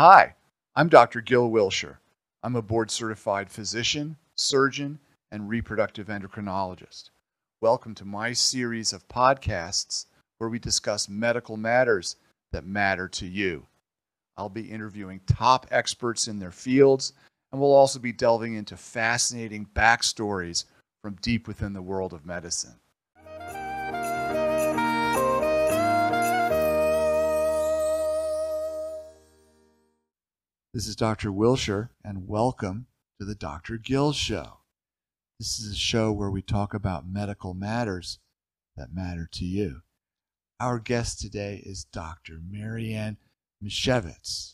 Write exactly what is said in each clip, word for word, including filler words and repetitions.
Hi, I'm Doctor Gil Wilshire. I'm a board-certified physician, surgeon, and reproductive endocrinologist. Welcome to my series of podcasts where we discuss medical matters that matter to you. I'll be interviewing top experts in their fields, and we'll also be delving into fascinating backstories from deep within the world of medicine. This is Doctor Wilshire, and welcome to the Doctor Gil Show. This is a show where we talk about medical matters that matter to you. Our guest today is Doctor Marianne Misiewicz.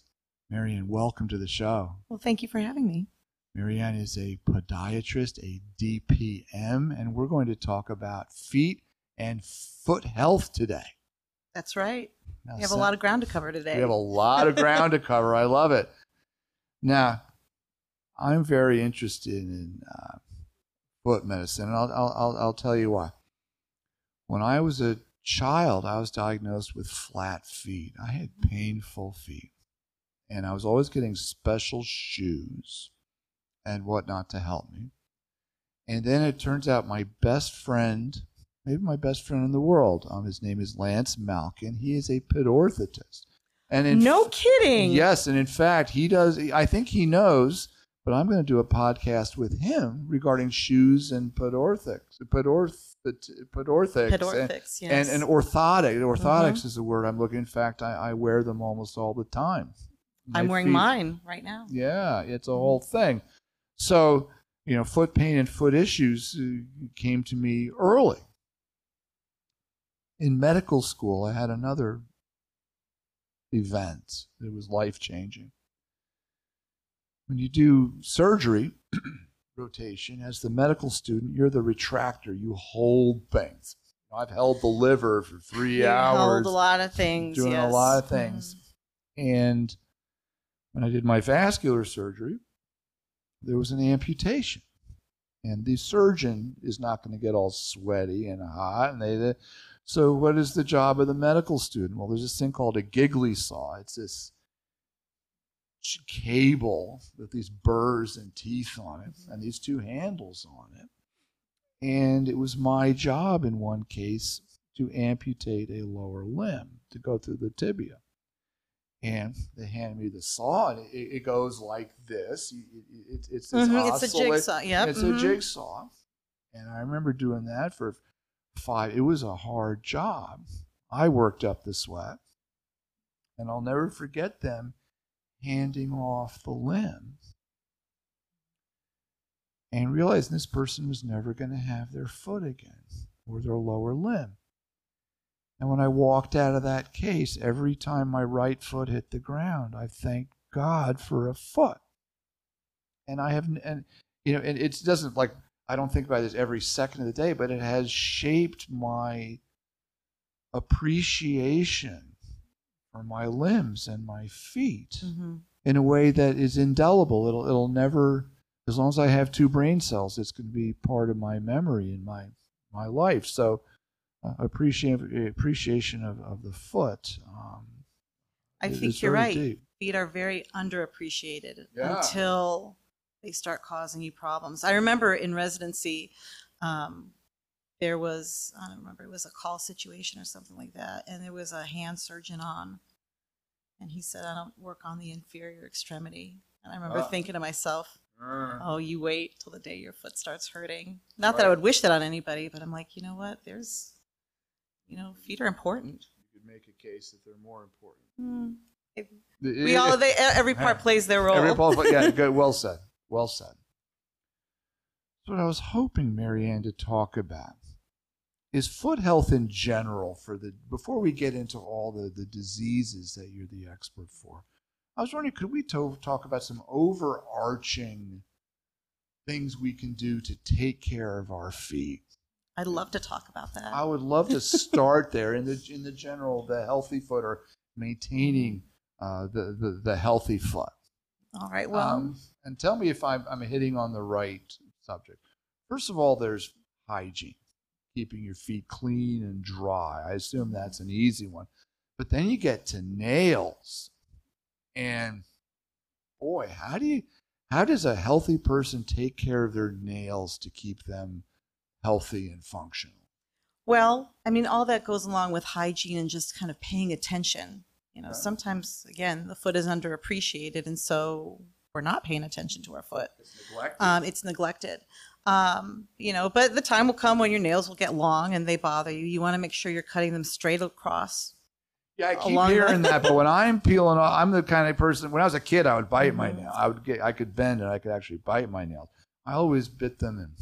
Marianne, welcome to the show. Well, thank you for having me. Marianne is a podiatrist, a D P M, and we're going to talk about feet and foot health today. That's right. Now, we have so, a lot of ground to cover today. We have a lot of ground to cover. I love it. Now, I'm very interested in uh, foot medicine, and I'll, I'll, I'll tell you why. When I was a child, I was diagnosed with flat feet. I had painful feet, and I was always getting special shoes and whatnot to help me. And then it turns out my best friend, maybe my best friend in the world, um, his name is Lance Malkin. He is a pedorthotist. And in no kidding. F- yes, and in fact, he does. I think he knows, but I'm going to do a podcast with him regarding shoes and pedorthics, pedorth, pedorthics, pedorthics, and, yes, and, and orthotic. Orthotics mm-hmm. is the word I'm looking. In fact, I, I wear them almost all the time. My I'm wearing feet. Mine right now. Yeah, it's a whole thing. So, you know, foot pain and foot issues came to me early. In medical school, I had another event that was life-changing. When you do surgery rotation, as the medical student, you're the retractor. You hold things. I've held the liver for three you hours. Held a lot of things, doing yes. a lot of things. Mm. And when I did my vascular surgery, there was an amputation. And the surgeon is not going to get all sweaty and hot. And they... they So what is the job of the medical student? Well, there's this thing called a giggly saw. It's this cable with these burrs and teeth on it and these two handles on it. And it was my job in one case to amputate a lower limb, to go through the tibia. And they handed me the saw, and it, it goes like this. It, it, it's this mm-hmm. it's a jigsaw, yeah. It's mm-hmm. a jigsaw. And I remember doing that for... Five. It was a hard job. I worked up the sweat, and I'll never forget them handing off the limb and realizing this person was never going to have their foot again or their lower limb. And when I walked out of that case, every time my right foot hit the ground, I thanked God for a foot. And I have, and you know, and it doesn't like. I don't think about this every second of the day, but it has shaped my appreciation for my limbs and my feet mm-hmm. in a way that is indelible. It'll it'll never, as long as I have two brain cells, it's going to be part of my memory and my my life. So uh, appreciation appreciation of, of the foot. Um, I think you're right. Deep. Feet are very underappreciated yeah. until they start causing you problems. I remember in residency, um, there was, I don't remember, it was a call situation or something like that, and there was a hand surgeon on, and he said, I don't work on the inferior extremity. And I remember uh, thinking to myself, uh, oh, you wait till the day your foot starts hurting. Not right. that I would wish that on anybody, but I'm like, you know what, there's, you know, feet are important. You could make a case that they're more important. Mm. If, we all, they, every part plays their role. Every part, yeah, good, well said. Well said. So what I was hoping Marianne to talk about is foot health in general for the before we get into all the, the diseases that you're the expert for. I was wondering, could we to- talk about some overarching things we can do to take care of our feet? I'd love to talk about that. I would love to start there in the in the general, the healthy foot or maintaining uh, the, the the healthy foot. All right, well. Um, and tell me if I'm, I'm hitting on the right subject. First of all, there's hygiene, keeping your feet clean and dry. I assume that's an easy one. But then you get to nails. And boy, how do you, how does a healthy person take care of their nails to keep them healthy and functional? Well, I mean, all that goes along with hygiene and just kind of paying attention. You know, sometimes, again, the foot is underappreciated, and so we're not paying attention to our foot. It's neglected. Um, it's neglected. Um, you know, but the time will come when your nails will get long and they bother you. You want to make sure you're cutting them straight across. Yeah, I keep hearing that, but when I'm peeling off, I'm the kind of person, when I was a kid, I would bite mm-hmm. my nail. I would get, I could bend and I could actually bite my nails. I always bit them and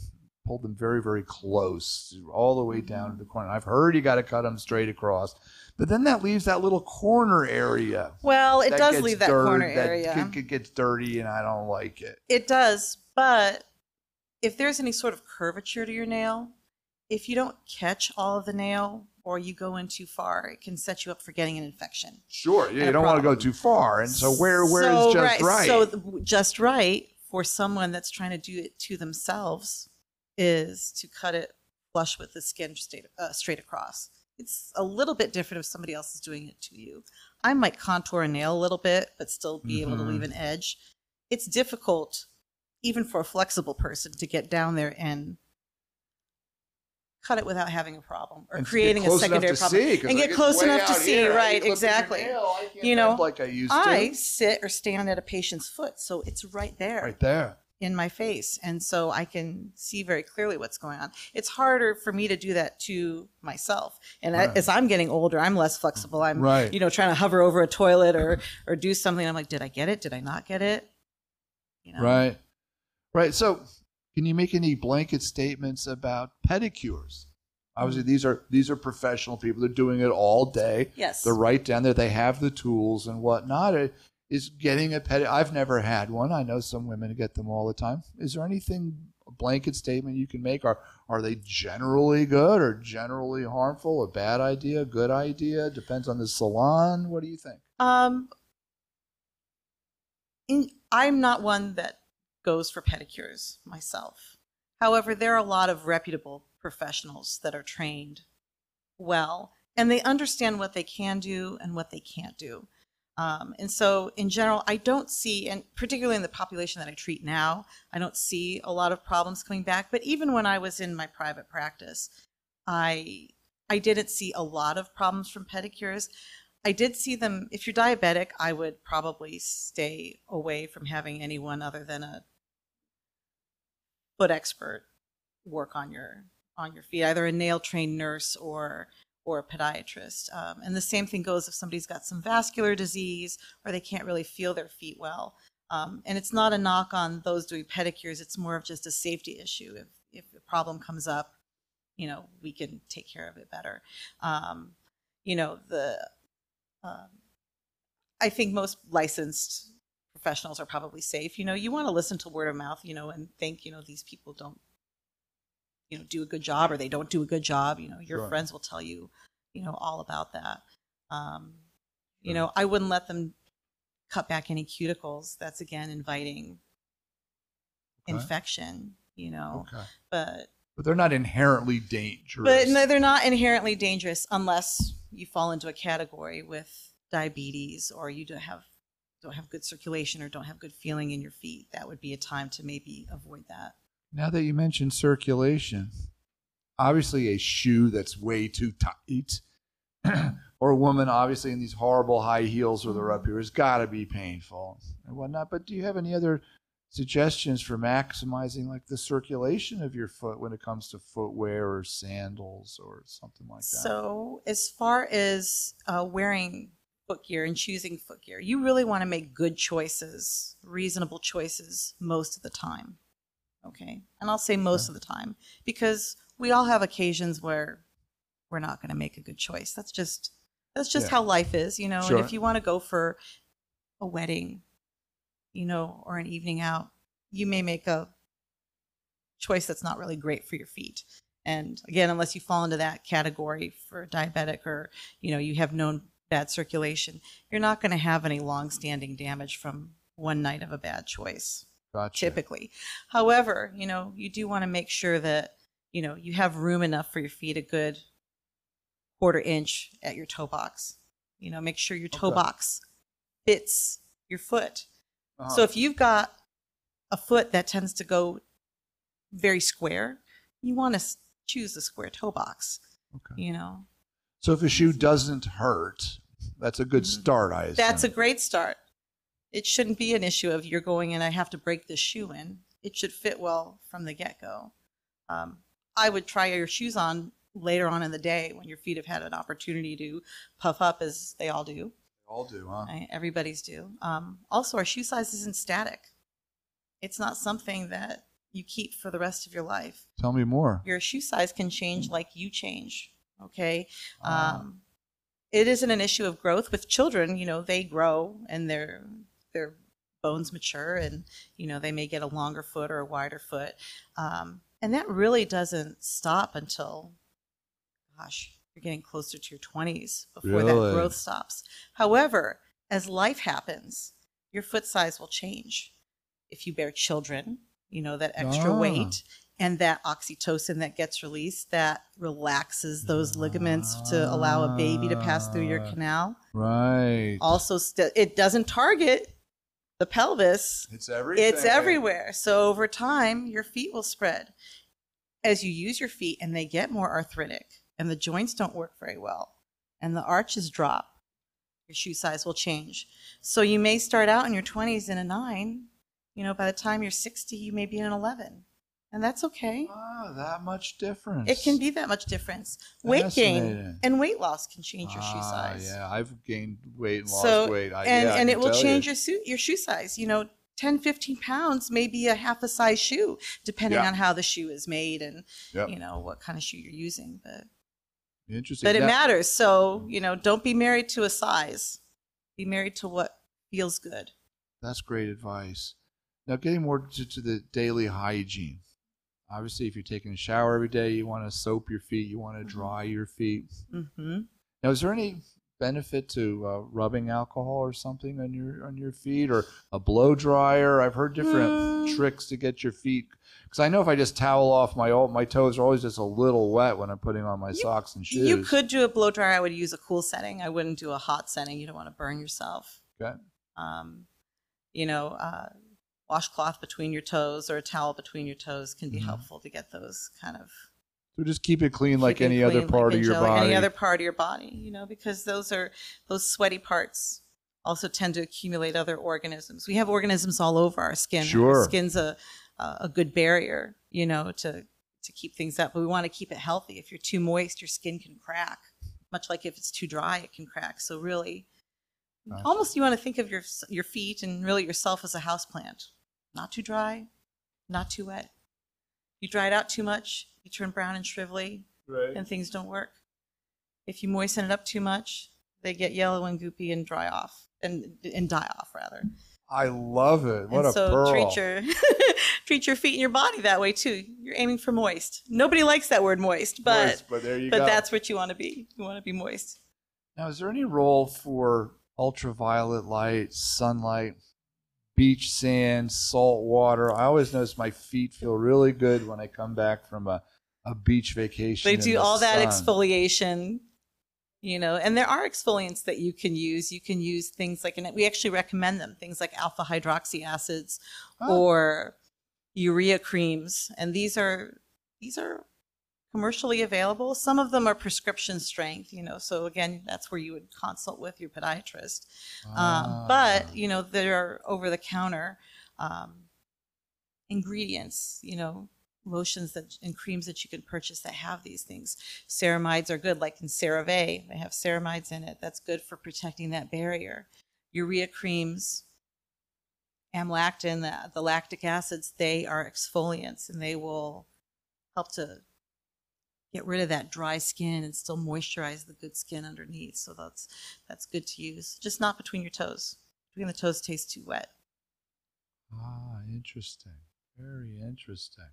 pulled them very, very close, all the way down to the corner. I've heard you got to cut them straight across, but then that leaves that little corner area. Well, it does leave that corner area. It gets dirty, and I don't like it. It does, but if there's any sort of curvature to your nail, if you don't catch all of the nail or you go in too far, it can set you up for getting an infection. Sure, yeah, you don't want to go too far, and so where where is just right? So just right for someone that's trying to do it to themselves is to cut it flush with the skin straight, uh, straight across. It's a little bit different if somebody else is doing it to you. I might contour a nail a little bit, but still be mm-hmm. able to leave an edge. It's difficult, even for a flexible person, to get down there and cut it without having a problem or and creating a secondary problem. See, and get close enough to see, here, right, exactly. Nail, you know, like I, used I to. sit or stand at a patient's foot, so it's right there. Right there. In my face, and so I can see very clearly what's going on. It's harder for me to do that to myself, and right. I, as I'm getting older, I'm less flexible. I'm, right. you know, trying to hover over a toilet or or do something. I'm like, did I get it? Did I not get it? You know? Right, right. So, can you make any blanket statements about pedicures? Obviously, these are these are professional people. They're doing it all day. Yes, they're right down there. They have the tools and whatnot. It, Is getting a pedicure. I've never had one. I know some women get them all the time. Is there anything, a blanket statement you can make? Are are they generally good or generally harmful? A bad idea, a good idea? Depends on the salon. What do you think? Um, in, I'm not one that goes for pedicures myself. However, there are a lot of reputable professionals that are trained well, and they understand what they can do and what they can't do. Um, and so in general, I don't see, and particularly in the population that I treat now, I don't see a lot of problems coming back. But even when I was in my private practice, I I didn't see a lot of problems from pedicures. I did see them. If you're diabetic, I would probably stay away from having anyone other than a foot expert work on your on your feet, either a nail-trained nurse or or a podiatrist. Um, and the same thing goes if somebody's got some vascular disease or they can't really feel their feet well. Um, and it's not a knock on those doing pedicures. It's more of just a safety issue. If if a problem comes up, you know, we can take care of it better. Um, you know, the um, I think most licensed professionals are probably safe. You know, you want to listen to word of mouth, you know, and think, you know, these people don't you know, do a good job or they don't do a good job. You know, your sure. friends will tell you, you know, all about that. Um, you sure. know, I wouldn't let them cut back any cuticles. That's, again, inviting okay. infection, you know. Okay. But but they're not inherently dangerous. But no, they're not inherently dangerous unless you fall into a category with diabetes or you don't have, don't have good circulation or don't have good feeling in your feet. That would be a time to maybe avoid that. Now that you mentioned circulation, obviously a shoe that's way too tight, or a woman obviously in these horrible high heels where they're up here, has got to be painful and whatnot. But do you have any other suggestions for maximizing like the circulation of your foot when it comes to footwear or sandals or something like that? So as far as uh, wearing footgear and choosing footgear, you really want to make good choices, reasonable choices most of the time. Okay, and I'll say most of the time because we all have occasions where we're not going to make a good choice. That's just that's just yeah. how life is, you know. Sure. And if you want to go for a wedding, you know, or an evening out, you may make a choice that's not really great for your feet. And again, unless you fall into that category for diabetic or you know you have known bad circulation, you're not going to have any long-standing damage from one night of a bad choice. Gotcha. Typically. However, you know, you do want to make sure that, you know, you have room enough for your feet, a good quarter inch at your toe box. You know, make sure your toe okay. box fits your foot. Uh-huh. So if you've got a foot that tends to go very square, you want to choose the square toe box. Okay. You know. So if a shoe doesn't hurt, that's a good start, I assume. That's a great start. It shouldn't be an issue of you're going and I have to break this shoe in. It should fit well from the get-go. Um, I would try your shoes on later on in the day when your feet have had an opportunity to puff up, as they all do. They all do, huh? I, everybody's do. Um, also, our shoe size isn't static. It's not something that you keep for the rest of your life. Tell me more. Your shoe size can change like you change, okay? Um, um. It isn't an issue of growth. With children, you know, they grow and their their bones mature and, you know, they may get a longer foot or a wider foot. Um, and that really doesn't stop until, gosh, you're getting closer to your twenties before really? that growth stops. However, as life happens, your foot size will change. If you bear children, you know, that extra ah. weight and that oxytocin that gets released that relaxes those ligaments ah. to allow a baby to pass through your canal. Right. Also, st- it doesn't target the pelvis. It's everything. It's everywhere. So over time, your feet will spread. As you use your feet and they get more arthritic and the joints don't work very well and the arches drop, your shoe size will change. So you may start out in your twenties in a nine. You know, by the time you're sixty, you may be in an eleven. And that's okay. Ah, that much difference. It can be that much difference. Weight gain and weight loss can change your ah, shoe size. Yeah, I've gained weight and lost so, weight. I, and yeah, and I it will change you. your suit, your shoe size. You know, ten, fifteen pounds, maybe a half a size shoe, depending yeah. on how the shoe is made and, yep. you know, what kind of shoe you're using. But Interesting. But now, it matters. So, you know, don't be married to a size. Be married to what feels good. That's great advice. Now, getting more to, to the daily hygiene. Obviously, if you're taking a shower every day, you want to soap your feet. You want to dry your feet. Mm-hmm. Now, is there any benefit to uh, rubbing alcohol or something on your on your feet or a blow dryer? I've heard different mm. tricks to get your feet. Because I know if I just towel off my old, my toes are always just a little wet when I'm putting on my you, socks and shoes. You could do a blow dryer. I would use a cool setting. I wouldn't do a hot setting. You don't want to burn yourself. Okay. Um, you know. Uh, Washcloth between your toes or a towel between your toes can be mm-hmm. helpful to get those kind of. So just keep it clean, keep like it any clean, other part like of your body. Like any other part of your body, you know, because those are those sweaty parts also tend to accumulate other organisms. We have organisms all over our skin. Sure, our skin's a a good barrier, you know, to to keep things up. But we want to keep it healthy. If you're too moist, your skin can crack. Much like if it's too dry, it can crack. So really, gotcha. almost you want to think of your your feet and really yourself as a houseplant. Not too dry, not too wet. You dry it out too much, you turn brown and shrivelly, right. and things don't work. If you moisten it up too much, they get yellow and goopy and dry off, and and die off, rather. I love it. What and a so pearl. Treat your, treat your feet and your body that way, too. You're aiming for moist. Nobody likes that word moist, but, moist, but, there you but go. That's what you want to be. You want to be moist. Now, is there any role for ultraviolet light, sunlight? Beach sand, salt water. I always notice my feet feel really good when I come back from a, a beach vacation. They do all that exfoliation, you know, and there are exfoliants that you can use. You can use things like, and we actually recommend them, things like alpha hydroxy acids oh. or urea creams. And these are, these are commercially available. Some of them are prescription strength, you know, so again, that's where you would consult with your podiatrist. Ah. Um, but, you know, there are over-the-counter um, ingredients, you know, lotions that and creams that you can purchase that have these things. Ceramides are good, like in CeraVe, they have ceramides in it. That's good for protecting that barrier. Urea creams, amlactin, the, the lactic acids, they are exfoliants, and they will help to get rid of that dry skin and still moisturize the good skin underneath. So that's that's good to use. Just not between your toes. Between the toes tastes too wet. Ah, interesting. Very interesting.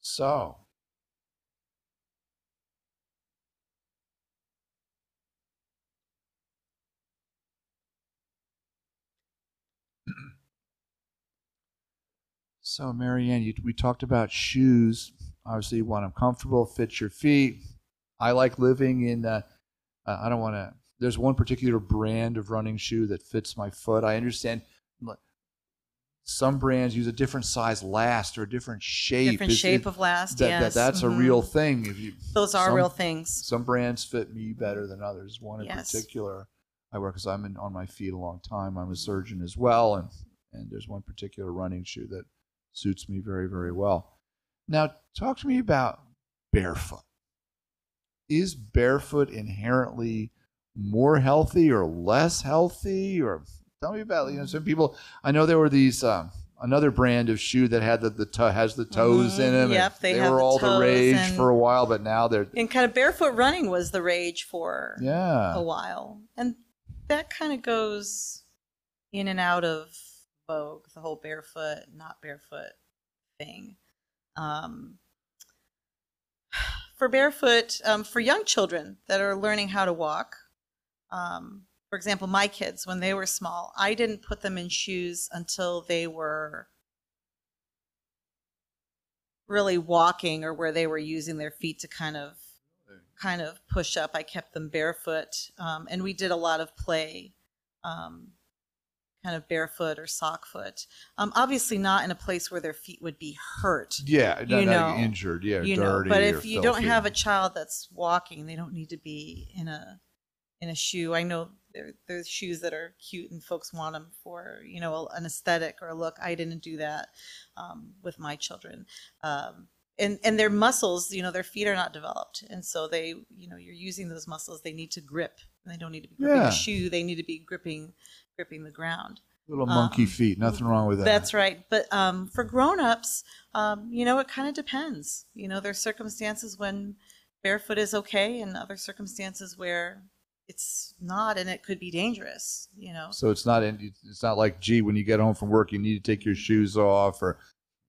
So. So, Marianne, you, we talked about shoes. Obviously, you want them comfortable, fit your feet. I like living in, uh, I don't want to, there's one particular brand of running shoe that fits my foot. I understand Some brands use a different size last or a different shape. Different it's, shape it, of last, that, yes. That, that's mm-hmm. a real thing. If you, Those are some, real things. Some brands fit me better than others. One in yes. particular, I work because I'm in, on my feet a long time. I'm a surgeon as well, and, and there's one particular running shoe that suits me very, very well. Now, talk to me about barefoot. Is barefoot inherently more healthy or less healthy, or... Tell me about, you know, some people, I know there were these, um, another brand of shoe that had the, the toe, has the toes mm-hmm. in them. Yep, they, they have were the all toes the rage for a while, but now they're. And kind of barefoot running was the rage for yeah. a while. And that kind of goes in and out of vogue, the whole barefoot, not barefoot thing. Um, for barefoot, um, for young children that are learning how to walk, um, for example, my kids, when they were small, I didn't put them in shoes until they were really walking or where they were using their feet to kind of kind of push up. I kept them barefoot, um, and we did a lot of play, um, kind of barefoot or sock foot. Um, obviously not in a place where their feet would be hurt. Yeah, you not, know, not injured, yeah, you dirty. Know. But if you filthy. Don't have a child that's walking, they don't need to be in a in a shoe. I know There, there's shoes that are cute and folks want them for, you know, an aesthetic or a look. I didn't do that um, with my children. Um, and, and their muscles, you know, their feet are not developed. And so they, you know, you're using those muscles. They need to grip. They don't need to be gripping yeah. a shoe. They need to be gripping, gripping the ground. Little monkey um, feet. Nothing wrong with that. That's right. But um, for grownups, um, you know, it kind of depends. You know, there's circumstances when barefoot is okay and other circumstances where it's not, and it could be dangerous, you know. So it's not it's not like, gee, when you get home from work, you need to take your shoes off, or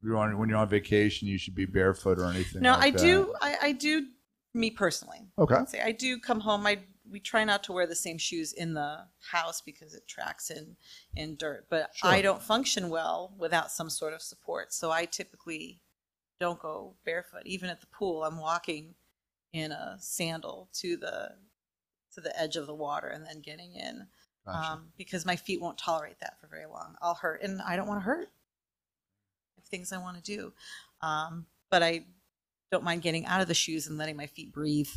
you're on, when you're on vacation, you should be barefoot or anything. No, like I that. do. I, I do. Me personally, okay. I'd say I do come home. I we try not to wear the same shoes in the house because it tracks in in dirt. But sure. I don't function well without some sort of support, so I typically don't go barefoot. Even at the pool, I'm walking in a sandal to the. to the edge of the water and then getting in gotcha. um, because my feet won't tolerate that for very long. I'll hurt, and I don't want to hurt. I have things I want to do. Um, but I don't mind getting out of the shoes and letting my feet breathe.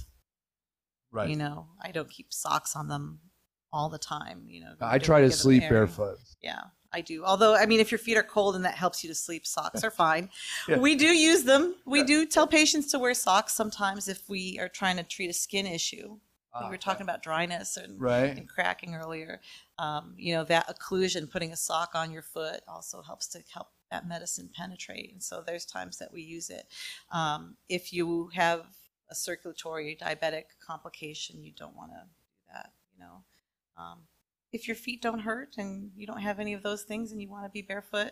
Right. You know, I don't keep socks on them all the time. You know, I try to sleep barefoot. Yeah, I do. Although, I mean, if your feet are cold and that helps you to sleep, socks are fine. Yeah. We do use them. We yeah. do tell patients to wear socks sometimes if we are trying to treat a skin issue. We were talking about dryness and, right. and cracking earlier. Um, you know, that occlusion, putting a sock on your foot also helps to help that medicine penetrate. And so there's times that we use it. Um, if you have a circulatory diabetic complication, you don't want to do that, you know. Um, if your feet don't hurt and you don't have any of those things and you want to be barefoot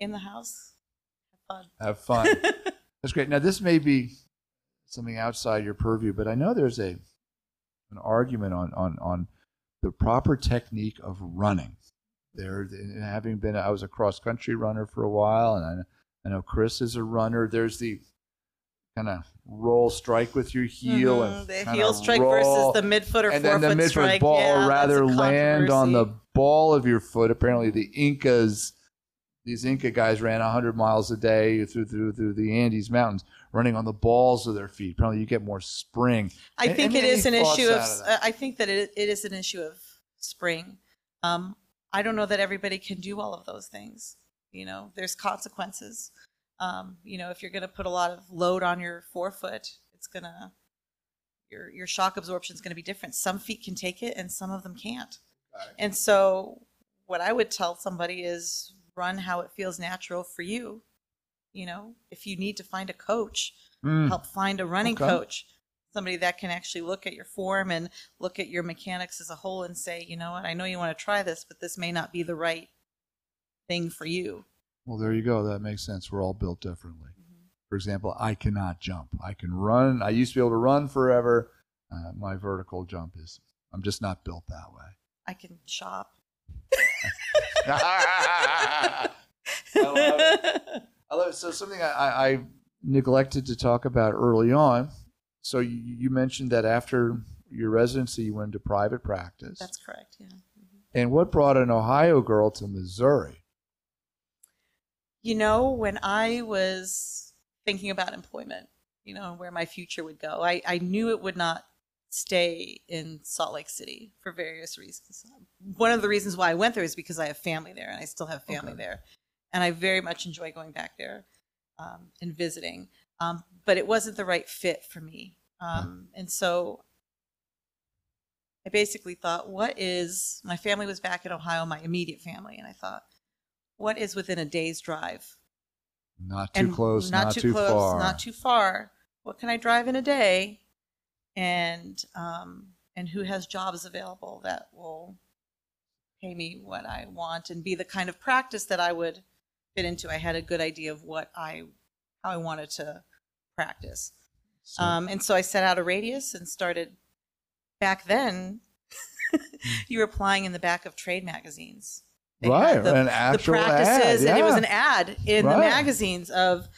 in the house, have fun. Have fun. That's great. Now, this may be something outside your purview, but I know there's a... an argument on, on, on the proper technique of running. There, and having been, I was a cross-country runner for a while, and I, I know Chris is a runner. There's the kind of roll strike with your heel. Mm-hmm. And the heel strike roll, versus the midfoot or forefoot strike. And then the midfoot strike. Ball yeah, rather land on the ball of your foot. Apparently the Incas, these Inca guys ran one hundred miles a day through through through the Andes Mountains, running on the balls of their feet. Probably you get more spring. I and, think and it is an issue of, of I think that it, it is an issue of spring. Um, I don't know that everybody can do all of those things. You know, there's consequences. Um, you know, if you're going to put a lot of load on your forefoot, it's going to, your, your shock absorption is going to be different. Some feet can take it and some of them can't. And so what I would tell somebody is run how it feels natural for you. You know, if you need to find a coach, mm. help find a running okay. coach, somebody that can actually look at your form and look at your mechanics as a whole and say, you know what, I know you want to try this, but this may not be the right thing for you. Well, there you go. That makes sense. We're all built differently. Mm-hmm. For example, I cannot jump. I can run. I used to be able to run forever. Uh, my vertical jump is, I'm just not built that way. I can shop. I love it. I love it. So something I, I neglected to talk about early on. So you, you mentioned that after your residency, you went into private practice. That's correct, yeah. Mm-hmm. And what brought an Ohio girl to Missouri? You know, when I was thinking about employment, you know, and where my future would go, I, I knew it would not stay in Salt Lake City for various reasons. One of the reasons why I went there is because I have family there, and I still have family okay. there. And I very much enjoy going back there um, and visiting. Um, but it wasn't the right fit for me. Um, mm. And so I basically thought, what is, my family was back in Ohio, my immediate family, and I thought, what is within a day's drive? Not too and close, not, not too, too close, far. Not too far. What can I drive in a day? And um, and who has jobs available that will pay me what I want and be the kind of practice that I would fit into? I had a good idea of what I, how I wanted to practice. So, um, and so I set out a radius and started. Back then, you were applying in the back of trade magazines. They right, the, an actual the practices, ad, yeah. And it was an ad in right. the magazines of,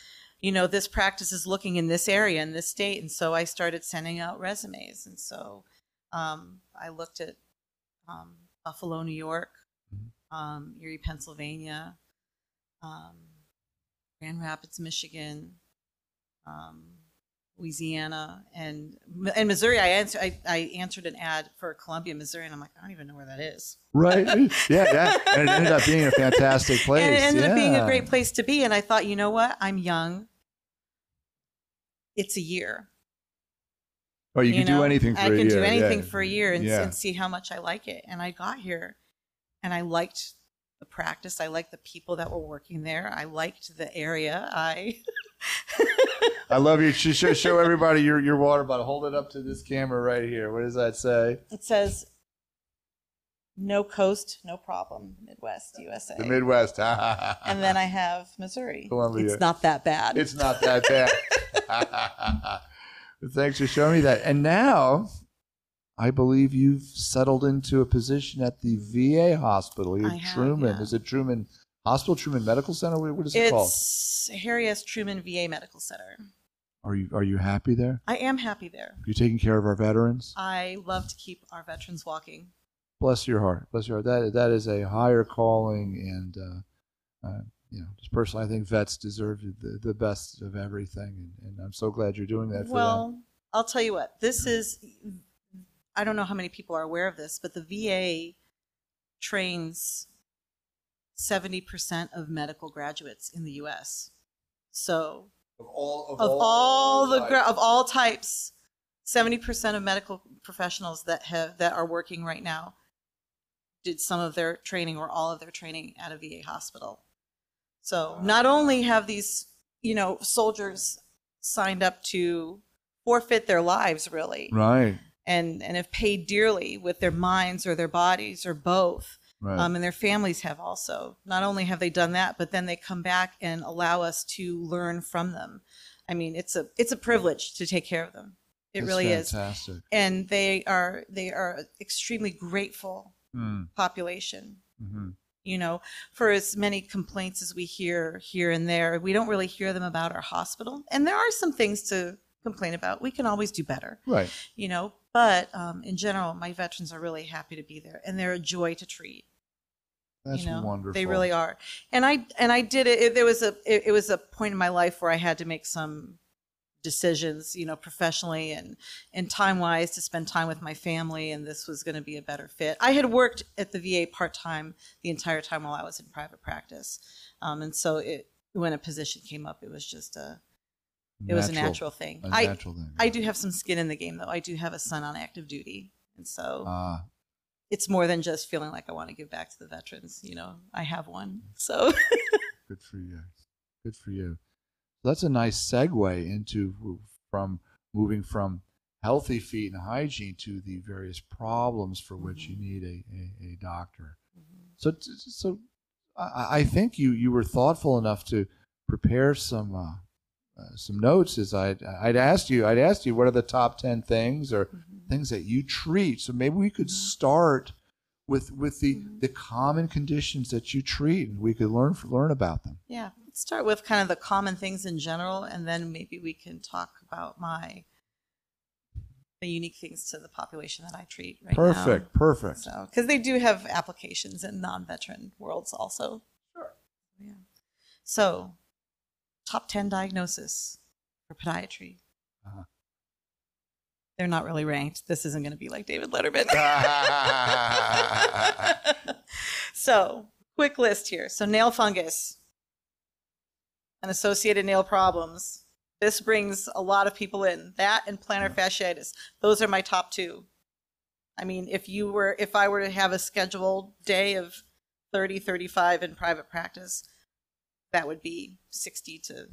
you know, this practice is looking in this area, in this state. And so I started sending out resumes. And so um, I looked at um, Buffalo, New York, um, Erie, Pennsylvania, um, Grand Rapids, Michigan, um, Louisiana, and and Missouri. I answered I, I answered an ad for Columbia, Missouri, and I'm like, I don't even know where that is. Right. Yeah, yeah. And it ended up being a fantastic place. And it ended yeah. up being a great place to be. And I thought, you know what? I'm young. It's a year. Oh, you, you can know? do anything for I a year. I can do anything yeah. for a year and, yeah. and see how much I like it. And I got here, and I liked the practice. I liked the people that were working there. I liked the area. I... I love you. Show, show everybody your, your water bottle. Hold it up to this camera right here. What does that say? It says, no coast, no problem. Midwest, U S A. The Midwest. And then I have Missouri. Columbia. It's not that bad. It's not that bad. Thanks for showing me that. And now, I believe you've settled into a position at the V A hospital. You're I Truman. Have, yeah. Is it Truman? Hospital Truman Medical Center? What is it it's called? It's Harry S. Truman V A Medical Center. Are you are you happy there? I am happy there. You're taking care of our veterans? I love to keep our veterans walking. Bless your heart. Bless your heart. That that is a higher calling, and uh, uh, you know, just personally, I think vets deserve the, the best of everything, and, and I'm so glad you're doing that. For well, them. I'll tell you what. This is. I don't know how many people are aware of this, but the V A trains seventy percent of medical graduates in the U S So of all of, of all, all the types. of all types, seventy percent of medical professionals that have that are working right now did some of their training or all of their training at a V A hospital. So not only have these, you know, soldiers signed up to forfeit their lives, really, right, and and have paid dearly with their minds or their bodies or both. Right. Um, and their families have also. Not only have they done that, but then they come back and allow us to learn from them. I mean, it's a it's a privilege to take care of them. It That's really fantastic. is. And they are they are an extremely grateful mm. population. Mm-hmm. You know, for as many complaints as we hear here and there, we don't really hear them about our hospital. And there are some things to complain about. We can always do better. Right. You know, but um, in general, my veterans are really happy to be there, and they're a joy to treat. That's you know, wonderful. They really are. And I and I did it, it there was a it, it was a point in my life where I had to make some decisions, you know, professionally and and time-wise to spend time with my family, and this was going to be a better fit. I had worked at the V A part-time the entire time while I was in private practice. Um, and so it when a position came up, it was just a it natural, was a natural thing. A I natural thing. I do have some skin in the game though. I do have a son on active duty. And so uh. It's more than just feeling like I want to give back to the veterans. You know, I have one, so. Good for you. Good for you. That's a nice segue into from moving from healthy feet and hygiene to the various problems for which mm-hmm. you need a, a, a doctor. Mm-hmm. So, so I, I think you, you were thoughtful enough to prepare some uh, uh, some notes. As I'd I'd asked you, I'd asked you, what are the top ten things or. Mm-hmm. things that you treat. So maybe we could start with with the, mm-hmm. the common conditions that you treat, and we could learn learn about them. Yeah, let's start with kind of the common things in general, and then maybe we can talk about my the unique things to the population that I treat right now. Perfect, perfect. So, because they do have applications in non-veteran worlds also. Sure. Yeah. So, top ten diagnosis for podiatry. Uh-huh. They're not really ranked. This isn't going to be like David Letterman. So, quick list here. So, nail fungus and associated nail problems. This brings a lot of people in. That and plantar fasciitis. Those are my top two. I mean, if you were, if I were to have a scheduled day of thirty, thirty-five in private practice, that would be sixty to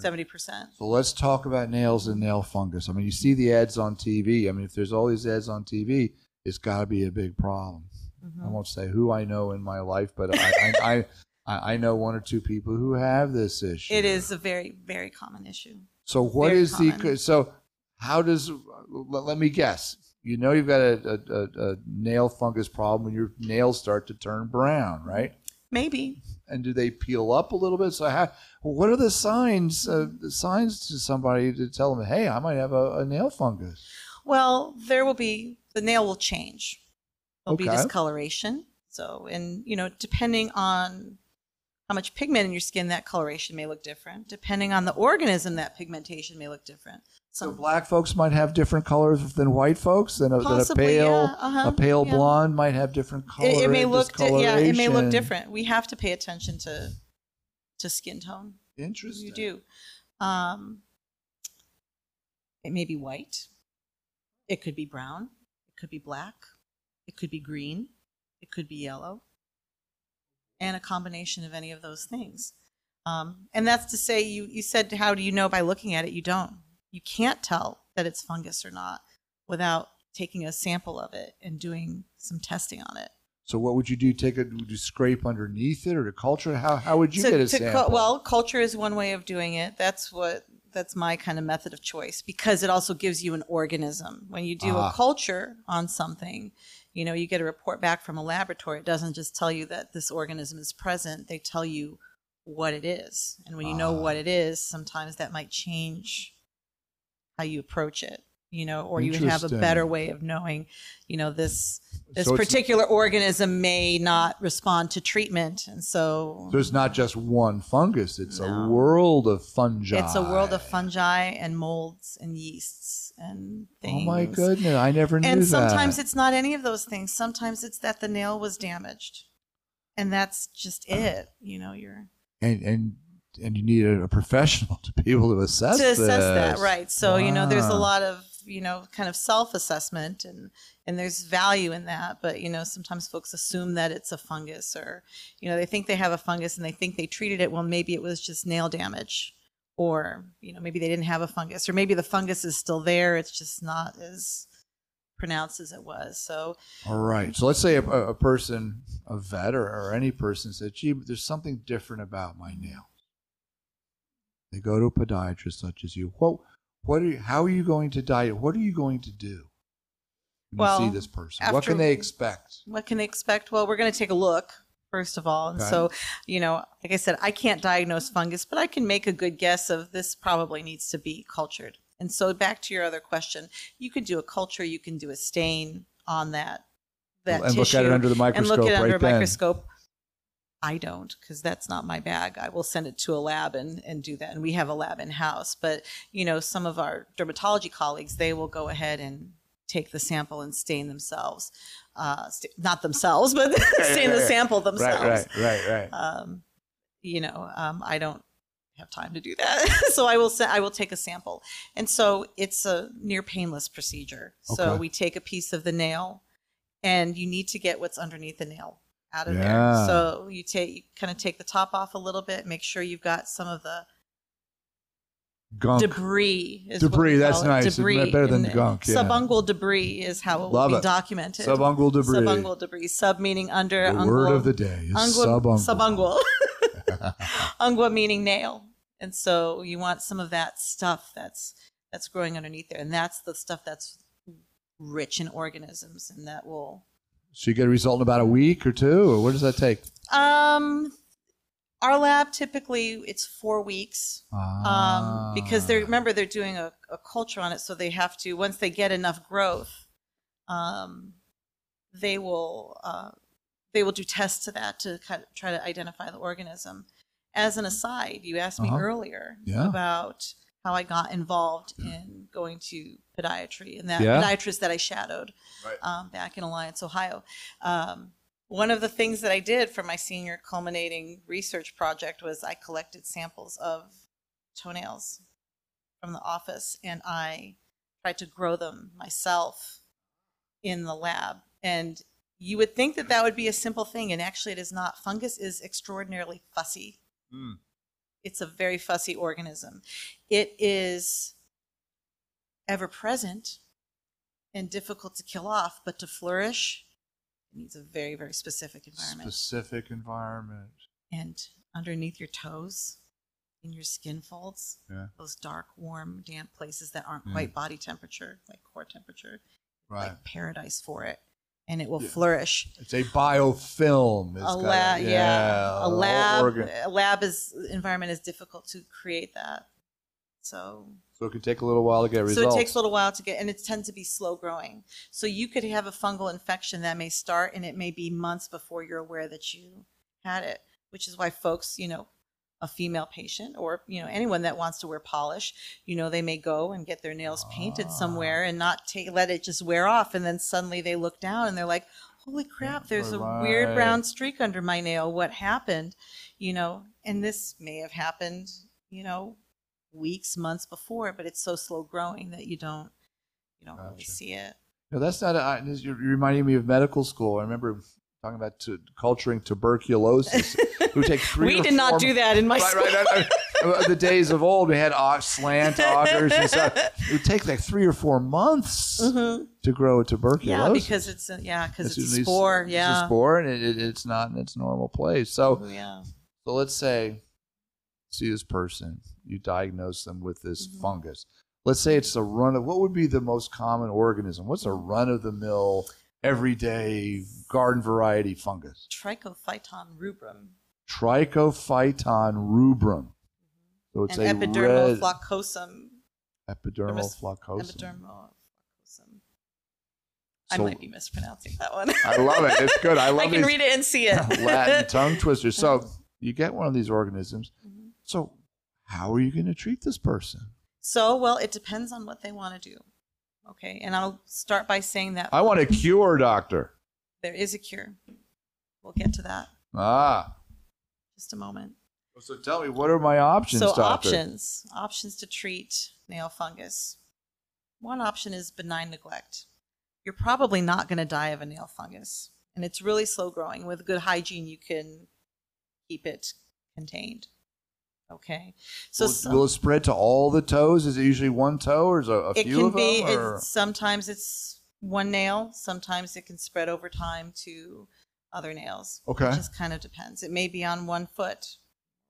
seventy percent. So let's talk about nails and nail fungus. I mean, you see the ads on T V. I mean, if there's all these ads on T V, it's got to be a big problem. Mm-hmm. I won't say who I know in my life, but I, I, I, I know one or two people who have this issue. It is a very, very common issue. So what very is common. the so? How does? Let, let me guess. You know, you've got a, a, a nail fungus problem when your nails start to turn brown, right? Maybe. And do they peel up a little bit? So how, what are the signs, uh, the signs to somebody to tell them, hey, I might have a, a nail fungus? Well, there will be, the nail will change. There'll okay. be discoloration. So, and, you know, depending on how much pigment in your skin, that coloration may look different. Depending on the organism, that pigmentation may look different. Some, so black folks might have different colors than white folks, and a, possibly, than a pale, yeah, uh-huh, a pale yeah. blonde might have different colors. It, it may look, di- yeah, it may look different. We have to pay attention to to skin tone. Interesting. You do. Um, it may be white. It could be brown. It could be black. It could be green. It could be yellow. And a combination of any of those things. Um, and that's to say, you you said, how do you know by looking at it? You don't. You can't tell that it's fungus or not without taking a sample of it and doing some testing on it. So what would you do? Take a would you scrape underneath it or to culture? How how would you so, get a sample? Cu- well, culture is one way of doing it. That's what that's my kind of method of choice, because it also gives you an organism. When you do ah. a culture on something, you know, you get a report back from a laboratory. It doesn't just tell you that this organism is present. They tell you what it is. And when you ah. know what it is, sometimes that might change how you approach it, you know, or you have a better way of knowing, you know, this this so particular organism may not respond to treatment. And so there's so not just one fungus. It's no. a world of fungi. It's a world of fungi and molds and yeasts and things. Oh, my goodness. I never knew that. And sometimes that. it's not any of those things. Sometimes it's that the nail was damaged. And that's just it. You know, you're. And, and. And you need a professional to be able to assess that. To assess this. that, right. So, ah. you know, there's a lot of, you know, kind of self-assessment, and, and there's value in that. But, you know, sometimes folks assume that it's a fungus, or, you know, they think they have a fungus and they think they treated it. Well, maybe it was just nail damage, or, you know, maybe they didn't have a fungus, or maybe the fungus is still there. It's just not as pronounced as it was. So. All right. So let's say a, a person, a vet or, or any person said, gee, there's something different about my nail. They go to a podiatrist such as you. What, what are you, how are you going to diet? What are you going to do when well, you see this person? What can they expect? What can they expect? Well, we're going to take a look, first of all. And okay. so, you know, like I said, I can't diagnose fungus, but I can make a good guess of this probably needs to be cultured. And so back to your other question, you can do a culture, you can do a stain on that, that and tissue. And look at it under the microscope And look at it right under a microscope. Then. I don't, because that's not my bag. I will send it to a lab and, and do that. And we have a lab in-house. But, you know, some of our dermatology colleagues, they will go ahead and take the sample and stain themselves. Uh, st- not themselves, but right, stain right, the right. sample themselves. Right, right, right, right. Um, you know, um, I don't have time to do that. So I will sa- I will take a sample. And so it's a near painless procedure. Okay. So we take a piece of the nail, and you need to get what's underneath the nail out of yeah. there. So you take, you kind of take the top off a little bit, make sure you've got some of the gunk. Debris. Is debris, that's it. nice. Debris. It's better than and gunk. Yeah. Subungual debris is how it Love will be it. documented. Subungual debris. Subungual debris. Sub meaning under. The ungual, word of the day is ungual, subungual. Subungual. Ungual meaning nail. And so you want some of that stuff that's that's growing underneath there. And that's the stuff that's rich in organisms, and that will. So you get a result in about a week or two, or what does that take? Um, Our lab, typically it's four weeks ah. um, because they remember they're doing a, a culture on it. So they have to, once they get enough growth, um, they will uh, they will do tests to that to kind of try to identify the organism. As an aside, you asked me uh-huh. earlier yeah. about how I got involved in going to podiatry and that yeah. podiatrist that I shadowed right. um, back in Alliance, Ohio. Um, one of the things that I did for my senior culminating research project was I collected samples of toenails from the office and I tried to grow them myself in the lab. And you would think that that would be a simple thing, and actually it is not. Fungus is extraordinarily fussy. Mm. It's a very fussy organism. It is ever present and difficult to kill off, but to flourish, it needs a very, very specific environment. Specific environment. And underneath your toes, in your skin folds, yeah. those dark, warm, damp places that aren't yeah. quite body temperature, like core temperature, right. like paradise for it. And it will yeah. flourish. It's a biofilm. It's a lab, got, yeah. yeah. A lab, a lab is environment is difficult to create that. So. So it can take a little while to get results. So it takes a little while to get, and it tends to be slow growing. So you could have a fungal infection that may start, and it may be months before you're aware that you had it. Which is why folks, you know, a female patient or you know anyone that wants to wear polish, you know they may go and get their nails painted ah. somewhere and not take, let it just wear off, and then suddenly they look down and they're like, holy crap, there's a weird brown streak under my nail. What happened? You know, and this may have happened, you know, weeks, months before, but it's so slow growing that you don't you don't gotcha. Really see it. No, that's not a, you're reminding me of medical school. I remember talking about to, culturing tuberculosis. Who take three we did not do that in my right, school. Right, right. The days of old, we had slant augers and stuff. It would take like three or four months mm-hmm. to grow a tuberculosis. Yeah, because it's a, yeah, because it's a spore. Yeah, it's a spore, and it, it, it's not in its normal place. So, oh, yeah. so let's say, see this person, you diagnose them with this mm-hmm. fungus. Let's say it's a run of what would be the most common organism. What's a run of the mill, everyday garden variety fungus? Trichophyton rubrum. Trichophyton rubrum. Mm-hmm. So it's and a epidermal floccosum. Epidermal floccosum. Epidermal floccosum. I so, might be mispronouncing that one. I love it. It's good. I love it. I can these read it and see it. Latin tongue twisters. So you get one of these organisms. Mm-hmm. So how are you going to treat this person? So, well, it depends on what they want to do. Okay. And I'll start by saying that. I want a cure, doctor. There is a cure. We'll get to that. Ah. Just a moment. So tell me, what are my options, so doctor? So options, options to treat nail fungus. One option is benign neglect. You're probably not going to die of a nail fungus, and it's really slow growing. With good hygiene, you can keep it contained. Okay. So will, some, will it spread to all the toes? Is it usually one toe, or is it a, a few of be, them? It can be. Sometimes it's one nail. Sometimes it can spread over time to other nails. Okay. It just kind of depends. It may be on one foot,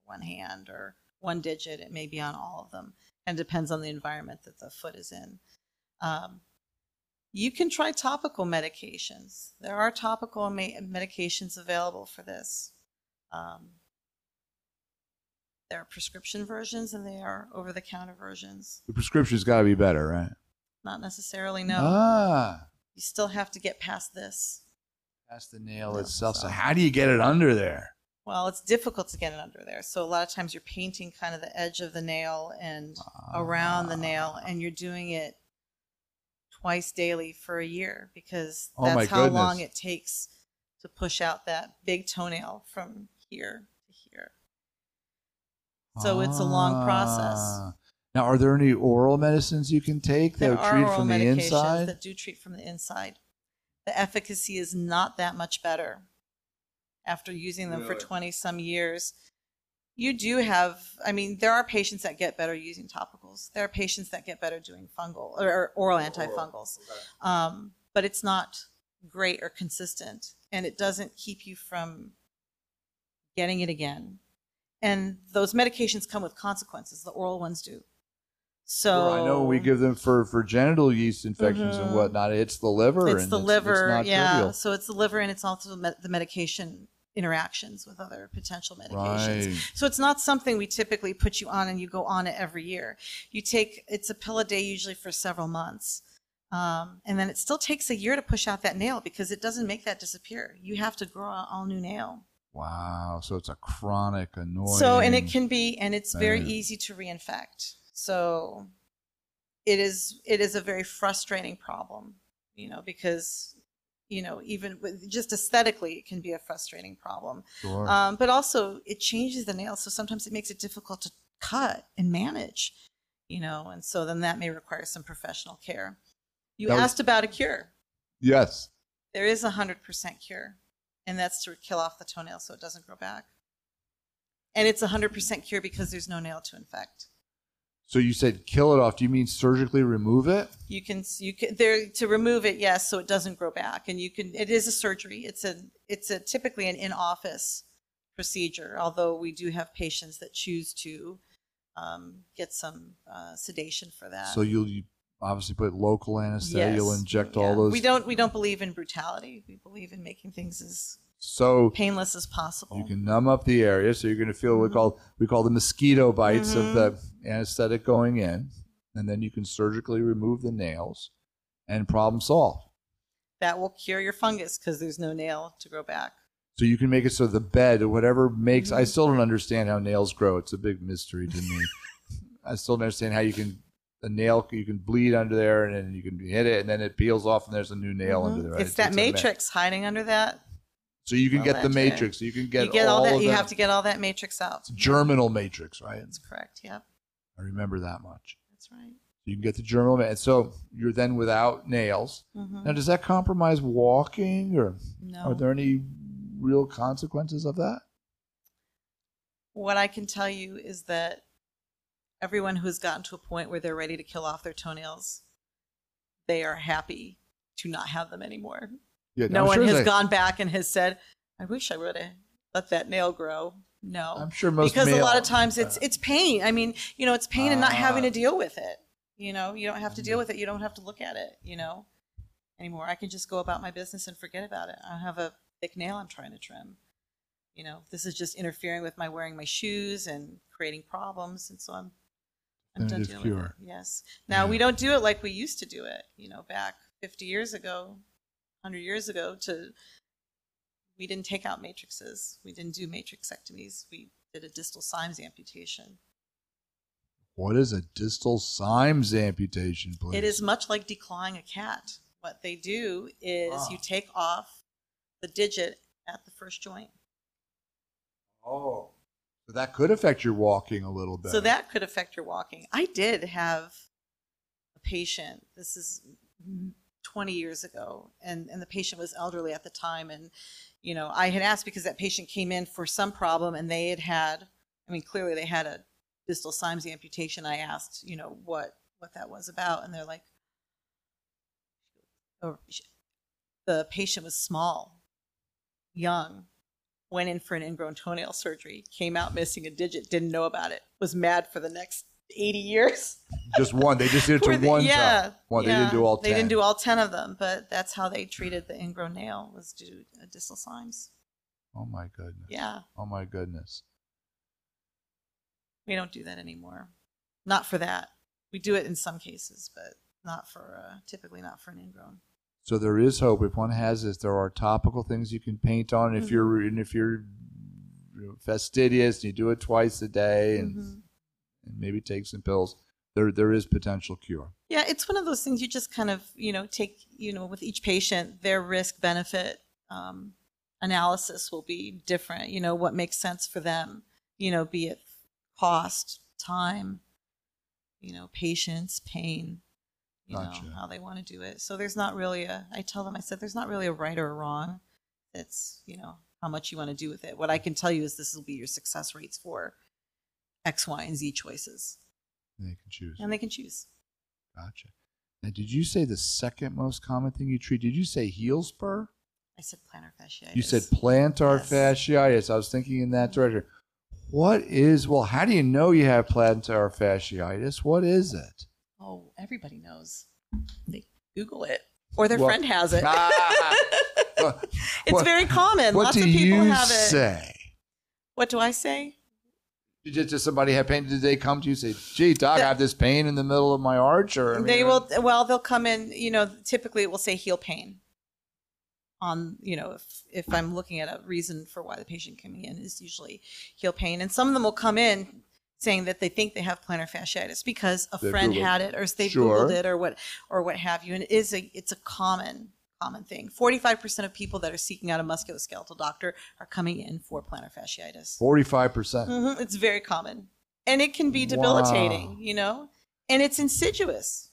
one hand, or one digit. It may be on all of them, and depends on the environment that the foot is in. Um, you can try topical medications. There are topical ma- medications available for this. Um, there are prescription versions, and they are over-the-counter versions. The prescription's got to be better, right? Not necessarily, no. Ah. You still have to get past this. That's the nail itself. So how do you get it under there? Well, it's difficult to get it under there. So a lot of times you're painting kind of the edge of the nail and ah. around the nail, and you're doing it twice daily for a year, because that's oh how goodness. long it takes to push out that big toenail from here to here. So ah. it's a long process. Now, are there any oral medicines you can take that are treat from the inside? There are oral medications that do treat from the inside. The efficacy is not that much better after using them really? for twenty some years. You do have, I mean, there are patients that get better using topicals. There are patients that get better doing fungal or oral antifungals. Okay. Um, but it's not great or consistent, and it doesn't keep you from getting it again. And those medications come with consequences. The oral ones do. So well, I know we give them for, for genital yeast infections mm-hmm. and whatnot. It's the liver. It's and the it's, liver, it's not yeah. trivial. So it's the liver, and it's also the medication interactions with other potential medications. Right. So it's not something we typically put you on and you go on it every year. You take, it's a pill a day usually for several months. Um, and then it still takes a year to push out that nail because it doesn't make that disappear. You have to grow an all new nail. Wow. So it's a chronic annoying. So, and it can be, and it's thing. very easy to reinfect. So it is, it is a very frustrating problem, you know, because, you know, even with just aesthetically, it can be a frustrating problem. Sure. Um, but also it changes the nail. So sometimes it makes it difficult to cut and manage, you know, and so then that may require some professional care. You that asked was, about a cure. Yes. There is a one hundred percent cure, and that's to kill off the toenail so it doesn't grow back. And it's a one hundred percent cure because there's no nail to infect. So you said kill it off. Do you mean surgically remove it? You can, you can there to remove it, yes, so it doesn't grow back. And you can, it is a surgery. It's a, it's a typically an in-office procedure, although we do have patients that choose to um, get some uh, sedation for that. So you'll you obviously put local anesthesia, yes. You'll inject yeah. all those. We don't we don't believe in brutality. We believe in making things as so painless as possible. You can numb up the area, so you're going to feel mm-hmm. what we call we call the mosquito bites mm-hmm. of the anesthetic going in, and then you can surgically remove the nails and problem solved. That will cure your fungus because there's no nail to grow back. So you can make it so the bed or whatever makes mm-hmm. I still don't understand how nails grow. It's a big mystery to me. I still don't understand how you can a nail, you can bleed under there, and then you can hit it, and then it peels off, and there's a new nail mm-hmm. under there. Right? It's, it's that it's matrix hiding under that. So you can all get the matrix. Day. You can get, you get all, all that. Of you that. have to get all that matrix out. It's germinal matrix, right? That's correct, yeah. I remember that much. That's right. You can get the germinal matrix. So you're then without nails. Mm-hmm. Now, does that compromise walking, or no. are there any real consequences of that? What I can tell you is that everyone who's gotten to a point where they're ready to kill off their toenails, they are happy to not have them anymore. Yeah, no I'm one sure has they... gone back and has said, I wish I would have let that nail grow. No. I'm sure most Because male, a lot of times it's, uh, it's pain. I mean, you know, it's pain uh, and not having to deal with it. You know, you don't have to deal with it. You don't have to look at it, you know, anymore. I can just go about my business and forget about it. I have a thick nail I'm trying to trim. You know, this is just interfering with my wearing my shoes and creating problems. And so I'm I'm done dealing with it. Yes. Now, yeah. we don't do it like we used to do it, you know, back fifty years ago, one hundred years ago, to we didn't take out matrices. We didn't do matrixectomies. We did a distal cymes amputation. What is a distal cymes amputation, please? It is much like declawing a cat. What they do is ah. you take off the digit at the first joint. Oh. So that could affect your walking a little bit. So that could affect your walking. I did have a patient, this is twenty years ago, and, and the patient was elderly at the time. And, you know, I had asked because that patient came in for some problem and they had had, I mean, clearly they had a distal cymes amputation. I asked, you know, what, what that was about. And they're like, oh, the patient was small, young. Went in for an ingrown toenail surgery, came out missing a digit, didn't know about it, was mad for the next eighty years. Just one. They just did it to the, one yeah, job. One. Yeah, they didn't do all ten. They didn't do all ten of them, but that's how they treated the ingrown nail was due to distal cymes. Oh, my goodness. Yeah. Oh, my goodness. We don't do that anymore. Not for that. We do it in some cases, but not for, uh, typically not for an ingrown. So there is hope. If one has this, there are topical things you can paint on. If mm-hmm. you're and if you're fastidious, you do it twice a day, and, mm-hmm. and maybe take some pills. There, there is potential cure. Yeah, it's one of those things you just kind of, you know, take, you know, with each patient, their risk benefit um, analysis will be different. You know, what makes sense for them. You know, be it cost, time, you know, patience, pain. You know, gotcha. How they want to do it. So there's not really a, I tell them, I said, there's not really a right or a wrong. It's, you know, how much you want to do with it. What I can tell you is this will be your success rates for X, Y, and Z choices. And they can choose. And they can choose. Gotcha. Now, did you say the second most common thing you treat? Did you say heel spur? I said plantar fasciitis. You said plantar yes. fasciitis. I was thinking in that direction. What is, well, how do you know you have plantar fasciitis? What is it? Oh, everybody knows. They Google it. Or their well, friend has it. Ah, what, it's what, very common. What Lots do of people you have it. say? What do I say? Did, did somebody have pain? Did they come to you and say, gee, doc, the, I have this pain in the middle of my arch? Or I mean, they will. Well, they'll come in, you know, typically it will say heel pain. On, you know, if, if I'm looking at a reason for why the patient coming in is usually heel pain. And some of them will come in saying that they think they have plantar fasciitis because a they friend Googled. had it, or they sure. Googled it, or what, or what have you. And it is a, it's a common, common thing. forty-five percent of people that are seeking out a musculoskeletal doctor are coming in for plantar fasciitis. forty-five percent. Mm-hmm. It's very common. And it can be debilitating, wow. you know, and it's insidious.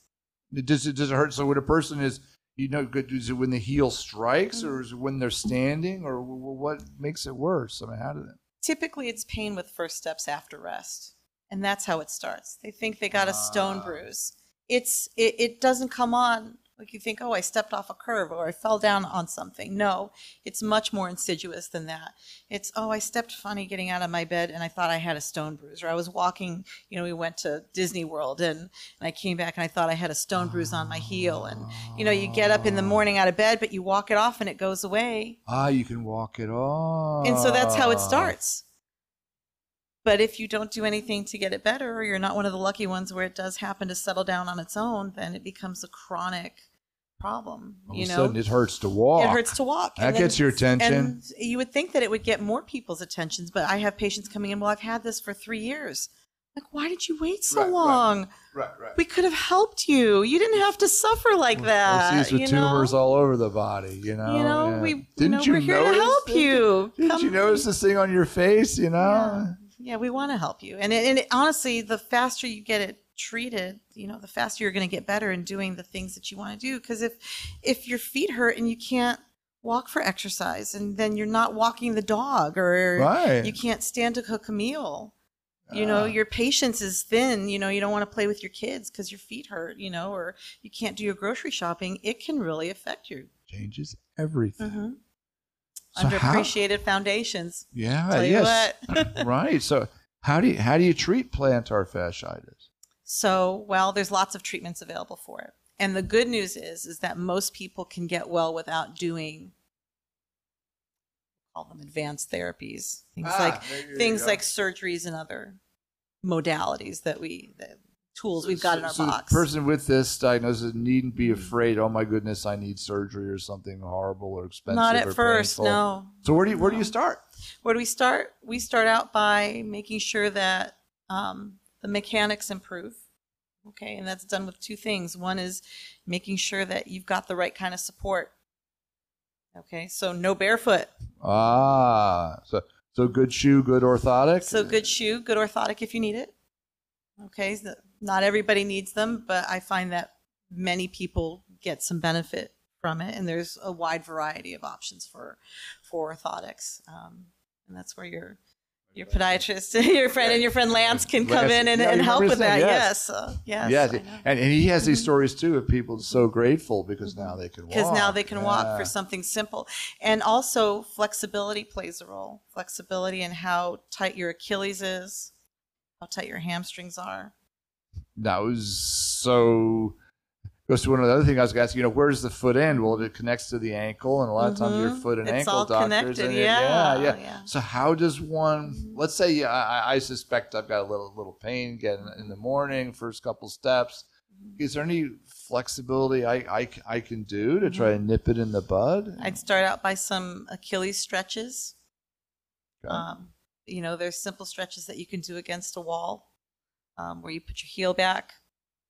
It does, it does hurt. So when a person is, you know, is it when the heel strikes, or is it when they're standing, or what makes it worse? I mean, how did it? Typically, it's pain with first steps after rest, and that's how it starts. They think they got a stone ah. bruise. It's it, it doesn't come on like you think. Oh, I stepped off a curb, or I fell down on something. No, it's much more insidious than that. It's oh, I stepped funny getting out of my bed, and I thought I had a stone bruise, or I was walking. You know, we went to Disney World, and, and I came back, and I thought I had a stone bruise on my heel. And you know, you get up in the morning out of bed, but you walk it off, and it goes away. Ah, you can walk it off. And so that's how it starts. But if you don't do anything to get it better, or you're not one of the lucky ones where it does happen to settle down on its own, then it becomes a chronic problem. All you know, of a sudden it hurts to walk. It hurts to walk. That gets your attention. And you would think that it would get more people's attentions, but I have patients coming in, well, I've had this for three years. Like, why did you wait so right, long? Right, right, right. We could have helped you. You didn't have to suffer like that. Well, with you tumors know? all over the body, you know. You know, yeah. we didn't you know, you we're here to help this? you. Didn't Come. you notice this thing on your face? You know. Yeah. Yeah, we want to help you. And, it, and it, honestly, the faster you get it treated, you know, the faster you're going to get better in doing the things that you want to do. Because if, if your feet hurt and you can't walk for exercise, and then you're not walking the dog, or right. you can't stand to cook a meal, you know, uh, your patience is thin. You know, you don't want to play with your kids because your feet hurt, you know, or you can't do your grocery shopping. It can really affect you. Changes everything. Mm-hmm. So underappreciated how, foundations. Yeah, Tell you yes. what. Right. So how do you how do you treat plantar fasciitis? So, well, there's lots of treatments available for it. And the good news is is that most people can get well without doing all them advanced therapies. Things ah, like things go. like surgeries and other modalities that we that tools so, we've got so, in our so box. The person with this diagnosis needn't be afraid, oh my goodness, I need surgery or something horrible or expensive. Not at or first, painful. no. So where do you where no. do you start? Where do we start? We start out by making sure that um, the mechanics improve. Okay, and that's done with two things. One is making sure that you've got the right kind of support. Okay, so no barefoot. Ah, so so good shoe, good orthotic. So good shoe, good orthotic if you need it. Okay, so not everybody needs them, but I find that many people get some benefit from it, and there's a wide variety of options for for orthotics, um, and that's where your your podiatrist, your friend, and your friend Lance can come Lance, in and, yeah, and help with that. Yes, yes, uh, yes. yes. And, and he has these stories too of people so grateful because now they can walk. Because now they can yeah. walk for something simple, and also flexibility plays a role. Flexibility in how tight your Achilles is, how tight your hamstrings are. That was so goes to one of the other things I was going to ask, you know, where's the foot end? Well, it connects to the ankle, and a lot of times your foot and it's ankle all doctors. Connected. And yeah, it, yeah, yeah, yeah. So how does one, let's say yeah, I, I suspect I've got a little little pain again in the morning, first couple steps. Is there any flexibility I, I, I can do to try and nip it in the bud? I'd start out by some Achilles stretches. Okay. Um, you know, there's simple stretches that you can do against a wall. Um, where you put your heel back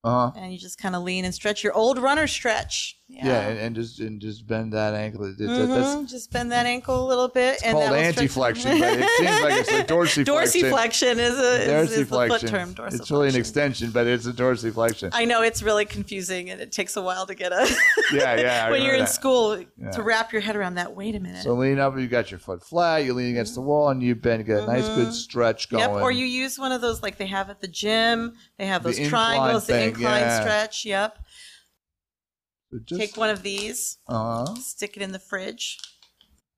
uh-huh. and you just kind of lean and stretch your old runner stretch. Yeah, yeah and, and just and just bend that ankle. It, mm-hmm. that's, just bend that ankle a little bit. It's and called anti-flexion, but it seems like it's like dorsiflexion. Dorsiflexion is, a, is, is the foot term. Dorsiflexion. It's really an extension, but it's a dorsiflexion. I know it's really confusing, and it takes a while to get a. yeah, yeah. when you're in that. school, yeah. to wrap your head around that. Wait a minute. So lean up. You got your foot flat. You lean against the wall, and you bend. Get a nice mm-hmm. good stretch going. Yep. Or you use one of those like they have at the gym. They have those the triangles, the incline yeah. stretch. Yep. Just, Take one of these, uh, stick it in the fridge,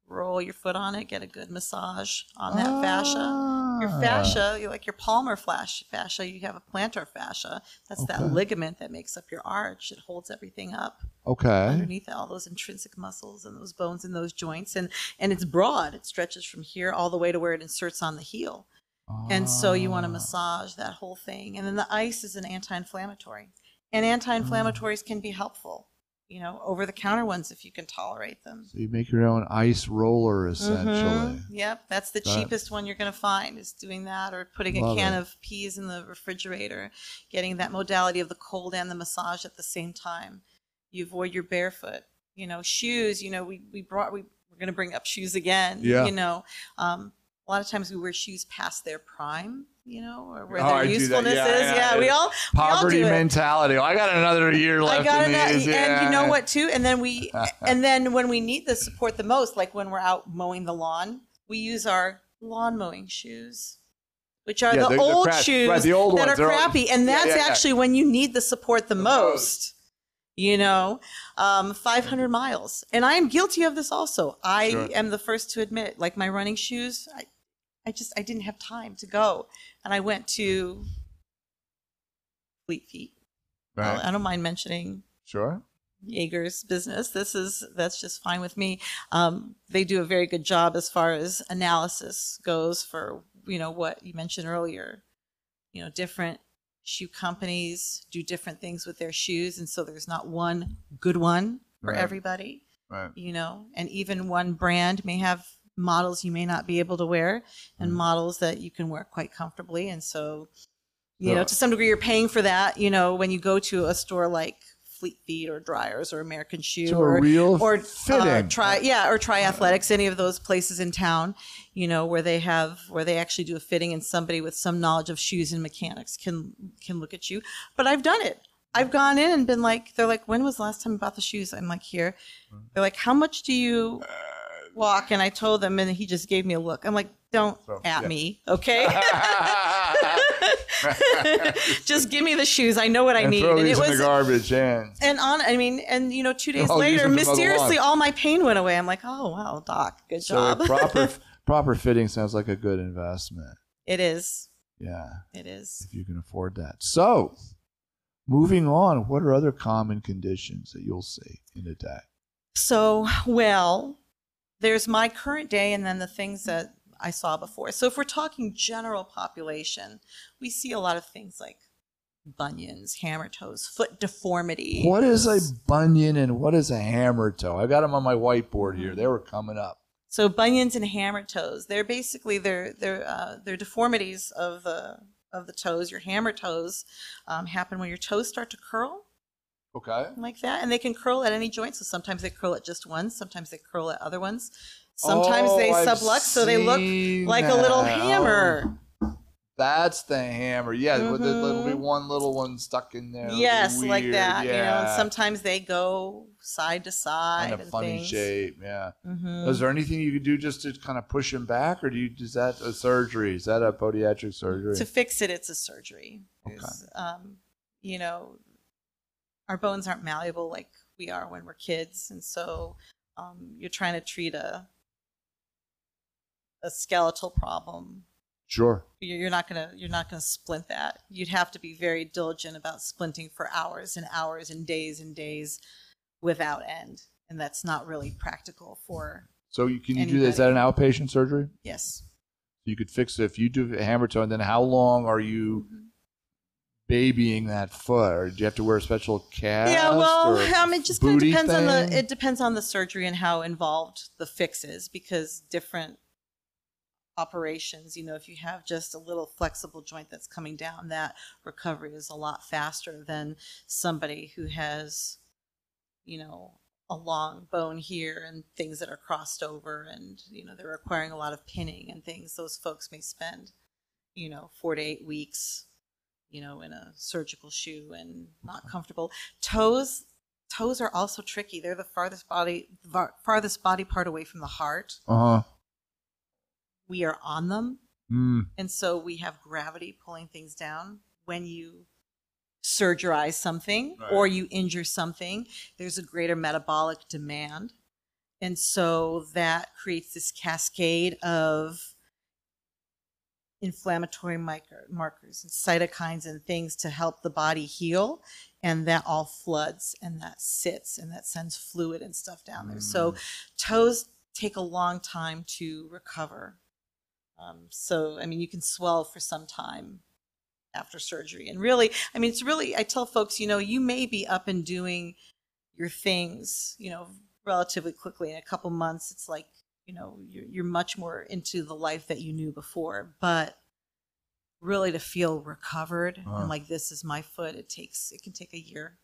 roll your foot on it, get a good massage on that uh, fascia. Your fascia, you like your palmar fascia, you have a plantar fascia. That's okay. That ligament that makes up your arch. It holds everything up. Okay. Underneath all those intrinsic muscles and those bones and those joints. And, and it's broad. It stretches from here all the way to where it inserts on the heel. Ah. And so you want to massage that whole thing. And then the ice is an anti-inflammatory. And anti-inflammatories mm. can be helpful. You know, over-the-counter ones if you can tolerate them. So you make your own ice roller, essentially. Mm-hmm. Yep, that's the that, cheapest one you're going to find is doing that, or putting a can it. of peas in the refrigerator, getting that modality of the cold and the massage at the same time. You avoid your barefoot. You know, shoes, you know, we, we brought, we, we're going to bring up shoes again. Yeah. You know, um, a lot of times we wear shoes past their prime. You know, or where oh, their usefulness yeah, is. Yeah, yeah, yeah, we all poverty we all do mentality. Well, I got another year left. I got in another, these. And yeah. you know what, too. And then we, and then when we need the support the most, like when we're out mowing the lawn, we use our lawn mowing shoes, which are yeah, the, the old crap, shoes right, the old that ones, are crappy. All, and that's yeah, yeah, actually yeah. when you need the support the, the most. most. You know, um, five hundred miles, and I am guilty of this also. I sure. am the first to admit. Like my running shoes, I, I just I didn't have time to go. And I went to Fleet Feet. Right. I don't mind mentioning sure. Jaeger's business. This is that's just fine with me. Um, they do a very good job as far as analysis goes for, you know, what you mentioned earlier. You know, different shoe companies do different things with their shoes, and so there's not one good one for right. everybody. Right. You know, and even one brand may have models you may not be able to wear and mm. models that you can wear quite comfortably. And so, you yeah. know, to some degree you're paying for that, you know, when you go to a store like Fleet Feet or Dryers or American Shoe so or, real or uh, try, yeah, or Try Athletics, any of those places in town, you know, where they have, where they actually do a fitting and somebody with some knowledge of shoes and mechanics can, can look at you. But I've done it. I've gone in and been like, they're like, when was the last time you bought the shoes? I'm like, here. They're like, how much do you walk? And I told them, and he just gave me a look. I'm like, don't so, at yeah. me, okay? Just give me the shoes. I know what and I need. Throw and these it was in the garbage. And and on, I mean, and you know, two days oh, later, mysteriously, all my pain went away. I'm like, oh wow, doc, good so job. proper proper fitting sounds like a good investment. It is. Yeah, it is. If you can afford that. So, moving on, what are other common conditions that you'll see in a day? So well. There's my current day and then the things that I saw before. So if we're talking general population, we see a lot of things like bunions, hammer toes, foot deformity. What is a bunion and what is a hammer toe? I got them on my whiteboard here. They were coming up. So bunions and hammer toes, they're basically they're, they're, uh, they're deformities of the, of the toes. Your hammer toes um, happen when your toes start to curl. Okay. Like that. And they can curl at any joint. So sometimes they curl at just one. Sometimes they curl at other ones. Sometimes oh, they sublux. So they look like that. a little hammer. That's the hammer. Yeah. Mm-hmm. There'll be one little one stuck in there. Yes. Like that. Yeah. You know, and sometimes they go side to side. Kind of and funny things. shape. Yeah. Mm-hmm. Is there anything you could do just to kind of push them back? Or do you, is that a surgery? Is that a podiatric surgery? To fix it, it's a surgery. Okay. Um, you know, our bones aren't malleable like we are when we're kids. And so um, you're trying to treat a a skeletal problem. Sure. You're not gonna you're not gonna splint that. You'd have to be very diligent about splinting for hours and hours and days and days without end. And that's not really practical for So you can you anybody. do that? Is that an outpatient surgery? Yes. You could fix it if you do a hammer toe, and then how long are you mm-hmm. babying that foot, or do you have to wear a special cast? Yeah, well, um, it just kind of depends thing? on the it depends on the surgery and how involved the fix is, because different operations, you know, if you have just a little flexible joint that's coming down, that recovery is a lot faster than somebody who has, you know, a long bone here and things that are crossed over, and you know, they're requiring a lot of pinning and things. Those folks may spend, you know, four to eight weeks. You know, in a surgical shoe and not comfortable. Toes, toes are also tricky. They're the farthest body, farthest body part away from the heart. Uh-huh. We are on them, mm. and so we have gravity pulling things down. When you surgerize something right. or you injure something, there's a greater metabolic demand, and so that creates this cascade of inflammatory markers and cytokines and things to help the body heal, and that all floods and that sits and that sends fluid and stuff down there. Mm. So toes take a long time to recover. Um, so, I mean, you can swell for some time after surgery. And really, I mean, it's really, I tell folks, you know, you may be up and doing your things, you know, relatively quickly. In a couple months, it's like, you know, you're, you're much more into the life that you knew before. But really to feel recovered uh. and like, this is my foot, it takes, it can take a year.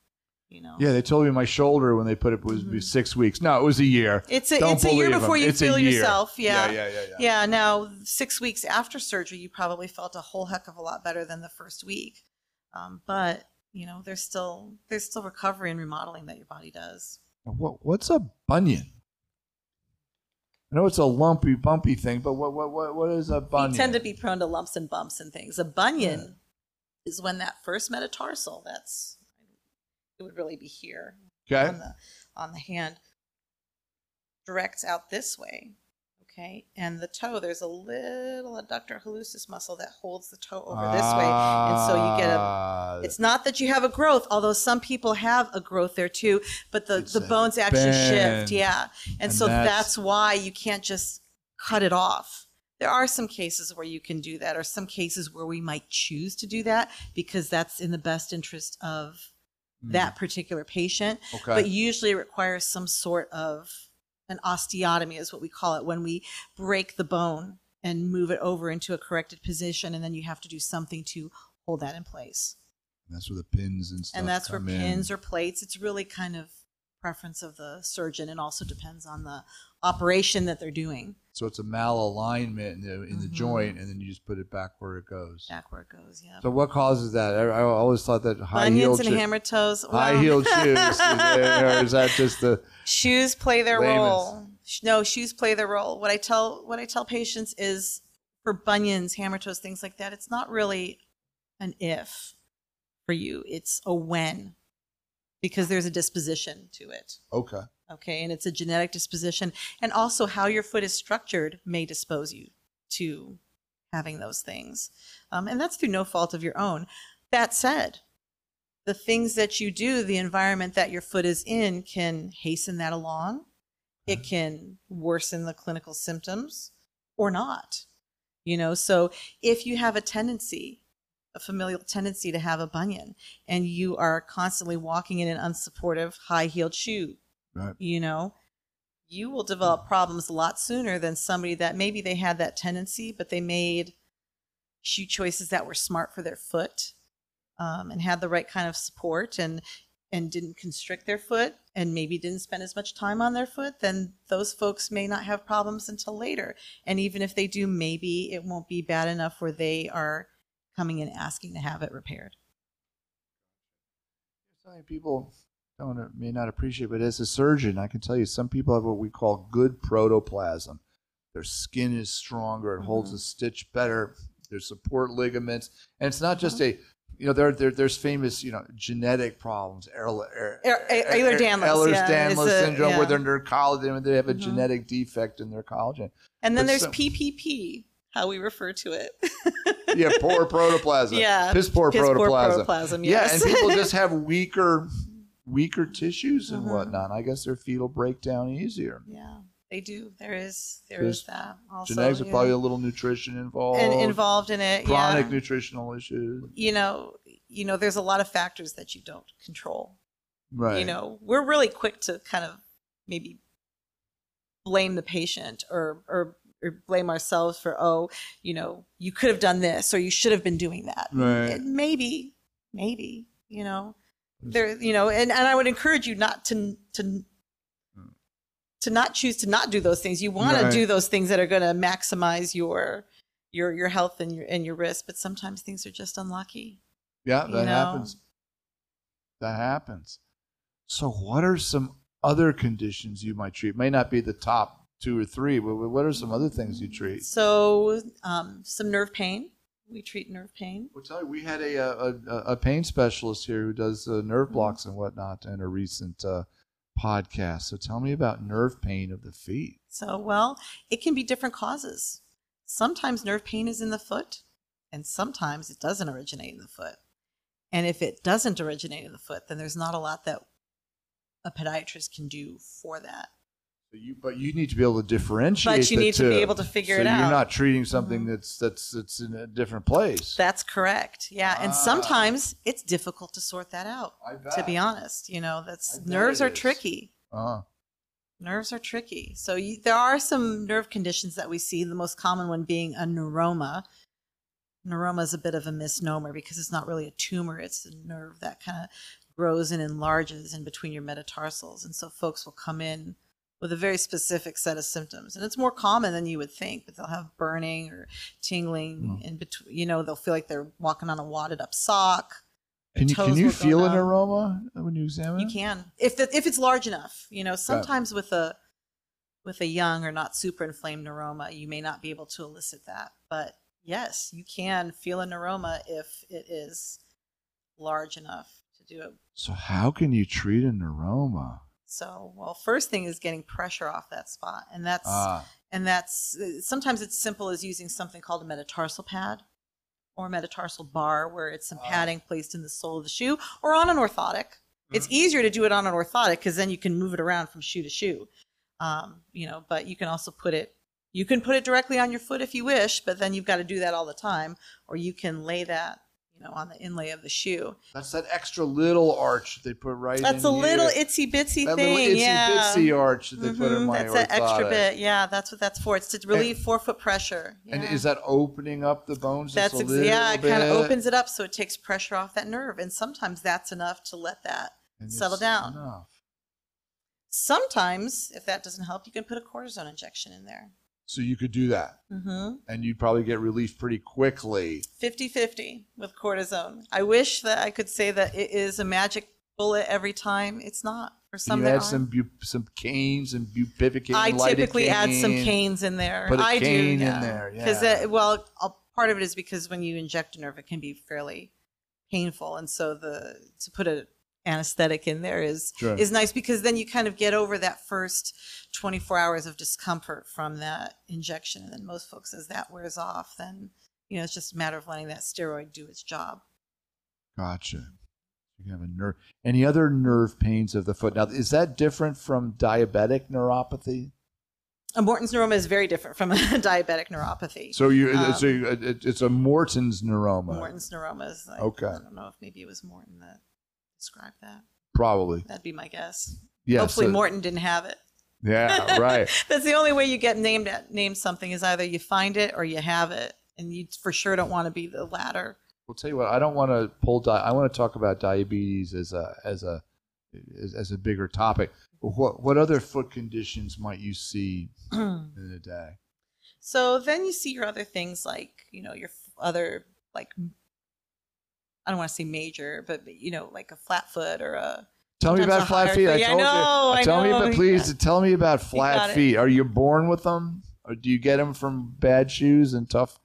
You know. Yeah, they told me my shoulder when they put it was mm-hmm. six weeks. No, it was a year. It's a, it's a year before them. you it's feel yourself. Yeah. Yeah, yeah, yeah, yeah. Yeah, now six weeks after surgery, you probably felt a whole heck of a lot better than the first week. Um, but, you know, there's still there's still recovery and remodeling that your body does. What What's a bunion? I know it's a lumpy, bumpy thing, but what what what, what is a bunion? We tend to be prone to lumps and bumps and things. A bunion yeah. is when that first metatarsal that's... It would really be here okay. on the on the hand directs out this way, okay, and the toe, there's a little adductor hallucis muscle that holds the toe over ah. this way, and so you get a. It's not that you have a growth, although some people have a growth there too, but the it's the bones actually shift, yeah, and, and so that's, that's why you can't just cut it off. There are some cases where you can do that, or some cases where we might choose to do that because that's in the best interest of that particular patient, okay. but usually it requires some sort of an osteotomy is what we call it, when we break the bone and move it over into a corrected position, and then you have to do something to hold that in place. And that's where the pins and stuff And that's come where in. pins or plates. It's really kind of preference of the surgeon, and also depends on the operation that they're doing. So it's a malalignment in the, in mm-hmm. the joint, and then you just put it back where it goes. Back where it goes, yeah. So what causes that? I, I always thought that high-heeled shoes. Bunions and hammer toes. Well. High-heeled shoes. Is, there, is that just the Shoes play their layman's. role. No, shoes play their role. What I tell what I tell patients is for bunions, hammer toes, things like that, it's not really an if for you. It's a when, because there's a disposition to it. Okay. Okay, and it's a genetic disposition. And also how your foot is structured may dispose you to having those things. Um, and that's through no fault of your own. That said, the things that you do, the environment that your foot is in, can hasten that along. It can worsen the clinical symptoms or not. You know, so if you have a tendency, a familial tendency to have a bunion, and you are constantly walking in an unsupportive high-heeled shoe, right. you know, you will develop problems a lot sooner than somebody that maybe they had that tendency, but they made shoe choices that were smart for their foot, um, and had the right kind of support, and, and didn't constrict their foot, and maybe didn't spend as much time on their foot. Then those folks may not have problems until later. And even if they do, maybe it won't be bad enough where they are coming and asking to have it repaired. People don't, may not appreciate, but as a surgeon, I can tell you some people have what we call good protoplasm. Their skin is stronger, it mm-hmm. holds a stitch better, their support ligaments, and it's not just mm-hmm. a, you know, there, there, there's famous, you know, genetic problems, Ehlers-Danlos yeah, syndrome, yeah. where they're their collagen, they have a mm-hmm. genetic defect in their collagen. And then but there's some, P P P, how we refer to it. Yeah, poor protoplasm. Yeah, piss poor piss protoplasm. Poor protoplasm yes. Yeah, and people just have weaker. weaker tissues and mm-hmm. whatnot. I guess their feet will break down easier. Yeah, they do. There is there There's, is that also. Genetics yeah. are probably a little nutrition involved. And involved in it, Chronic yeah. nutritional issues. You know, you know, there's a lot of factors that you don't control. Right. You know, we're really quick to kind of maybe blame the patient or or, or blame ourselves for, oh, you know, you could have done this or you should have been doing that. Right. And maybe, maybe, you know. There, you know, and, and I would encourage you not to to to not choose to not do those things. You want right. to do those things that are going to maximize your your your health and your and your risk. But sometimes things are just unlucky. Yeah, that know? happens. That happens. So, what are some other conditions you might treat? It may not be the top two or three, but what are some other things you treat? So, um, some nerve pain. We treat nerve pain. Well, tell you, we had a a, a pain specialist here who does uh, nerve blocks and whatnot in a recent uh, podcast. So tell me about nerve pain of the feet. So, well, it can be different causes. Sometimes nerve pain is in the foot. and sometimes it doesn't originate in the foot. And if it doesn't originate in the foot, then there's not a lot that a podiatrist can do for that. But you, but you need to be able to differentiate. But you need to be able to figure it out. So you're not treating something that's that's that's in a different place. That's correct. Yeah, ah. And sometimes it's difficult to sort that out. I bet. To be honest, you know, that's nerves are tricky. Uh-huh. Nerves are tricky. So you, there are some nerve conditions that we see. The most common one being a neuroma. Neuroma is a bit of a misnomer because it's not really a tumor. It's a nerve that kind of grows and enlarges in between your metatarsals, and so folks will come in with a very specific set of symptoms. And it's more common than you would think, but they'll have burning or tingling mm. in between. You know, they'll feel like they're walking on a wadded up sock. Can you, can you feel an aroma when you examine it? You can. If the, if it's large enough. You know, sometimes with a with a young or not super inflamed neuroma, you may not be able to elicit that. But yes, you can feel a neuroma if it is large enough to do it. So how can you treat a neuroma? So, well, first thing is getting pressure off that spot. And that's, ah. and that's sometimes it's simple as using something called a metatarsal pad or metatarsal bar, where it's some ah. padding placed in the sole of the shoe, or on an orthotic. Mm-hmm. It's easier to do it on an orthotic because then you can move it around from shoe to shoe. Um, you know, but you can also put it, you can put it directly on your foot if you wish, but then you've got to do that all the time, or you can lay that, you know, on the inlay of the shoe. That's that extra little arch they put right that's in That's a little itsy bitsy that thing. Little itsy yeah. bitsy arch that they mm-hmm. put in my That's orthotic. That extra bit. Yeah, that's what that's for. It's to relieve and, forefoot pressure. Yeah. And is that opening up the bones? That's just a little yeah, bit? It kind of opens it up, so it takes pressure off that nerve. And sometimes that's enough to let that and settle down. Enough. Sometimes, if that doesn't help, you can put a cortisone injection in there. So you could do that, mm-hmm. and you'd probably get relief pretty quickly. fifty-fifty with cortisone. I wish that I could say that it is a magic bullet every time. It's not. For some, you add some bu- some canes and bupivacaine. I typically add some canes in there. Put a I cane do, yeah. in there, yeah. Because well, I'll, part of it is because when you inject a nerve, it can be fairly painful, and so the to put a anesthetic in there is sure. is nice, because then you kind of get over that first twenty-four hours of discomfort from that injection, and then most folks, as that wears off, then you know it's just a matter of letting that steroid do its job. Gotcha. You have a nerve. Any other nerve pains of the foot? Now, is that different from diabetic neuropathy? A Morton's neuroma is very different from a diabetic neuropathy. So you, um, so you, it, it's a Morton's neuroma. Morton's neuroma is like, okay. I don't know if maybe it was Morton that. Describe that. Probably. That'd be my guess. Yeah, hopefully so, Morton didn't have it. Yeah, right. That's the only way you get named named something is either you find it or you have it, and you for sure don't want to be the latter. Well, tell you what, I don't want to pull. Di- I want to talk about diabetes as a as a as, as a bigger topic. What what other foot conditions might you see in a day? So then you see your other things like you know your other like. I don't want to say major, but, you know, like a flat foot or a... Tell me about flat feet. I told you. Tell me, but please tell me about flat feet. Are you born with them? Or do you get them from bad shoes and tough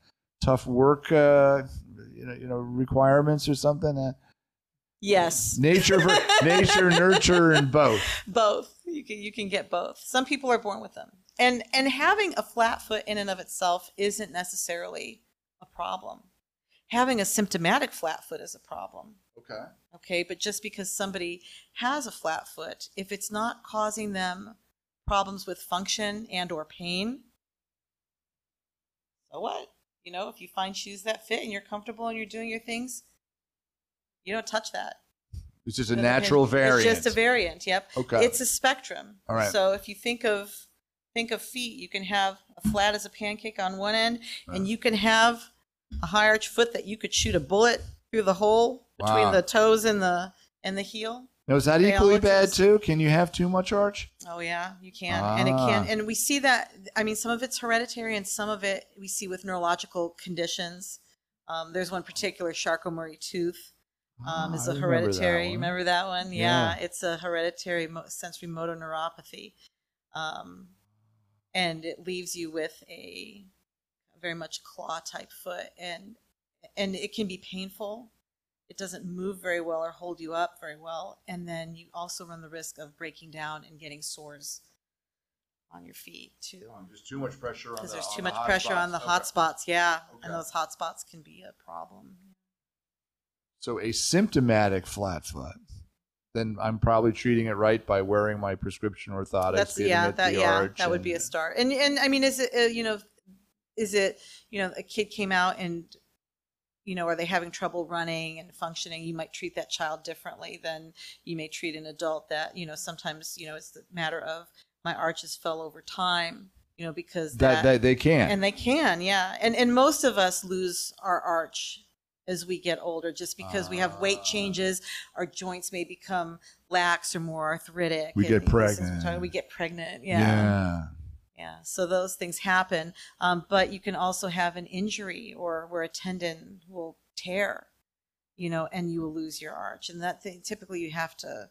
tough work, uh, you know, you know, requirements or something? Uh, yes. Nature, nature, nurture, and both. Both. You can, you can get both. Some people are born with them. And, and having a flat foot in and of itself isn't necessarily a problem. Having a symptomatic flat foot is a problem. Okay. Okay, but just because somebody has a flat foot, if it's not causing them problems with function and or pain, so what? You know, if you find shoes that fit and you're comfortable and you're doing your things, you don't touch that. It's just a natural variant. It's just a variant, yep. Okay. It's a spectrum. All right. So if you think of think of feet, you can have a flat as a pancake on one end, right. and you can have a high arch foot that you could shoot a bullet through the hole between wow. the toes and the and the heel. Now, is that they equally bad too? Can you have too much arch? Oh yeah, you can, ah. and it can, and we see that. I mean, some of it's hereditary, and some of it we see with neurological conditions. Um, there's one particular, Charcot-Marie-Tooth, um, ah, is a hereditary. Remember you remember that one? Yeah, yeah. It's a hereditary sensory motor neuropathy, um, and it leaves you with a very much claw type foot, and and it can be painful. It doesn't move very well or hold you up very well, and then you also run the risk of breaking down and getting sores on your feet too. Um, there's too much pressure on the, there's too on much the pressure spots. on the okay. hot spots. Yeah, okay. And those hot spots can be a problem. So a symptomatic flat foot, then I'm probably treating it right by wearing my prescription orthotics. That's, yeah, that, the yeah, that would and, be a start. And and I mean, is it uh, you know, is it you know, a kid came out and, you know, are they having trouble running and functioning? You might treat that child differently than you may treat an adult that, you know, sometimes, you know, it's the matter of my arches fell over time, you know, because that, that, that they can. And they can, yeah. And and most of us lose our arch as we get older just because uh, we have weight changes. Our joints may become lax or more arthritic. We get pregnant. Talking, we get pregnant, yeah. Yeah. Yeah, so those things happen, um, but you can also have an injury or where a tendon will tear, you know, and you will lose your arch. And that thing, typically you have to.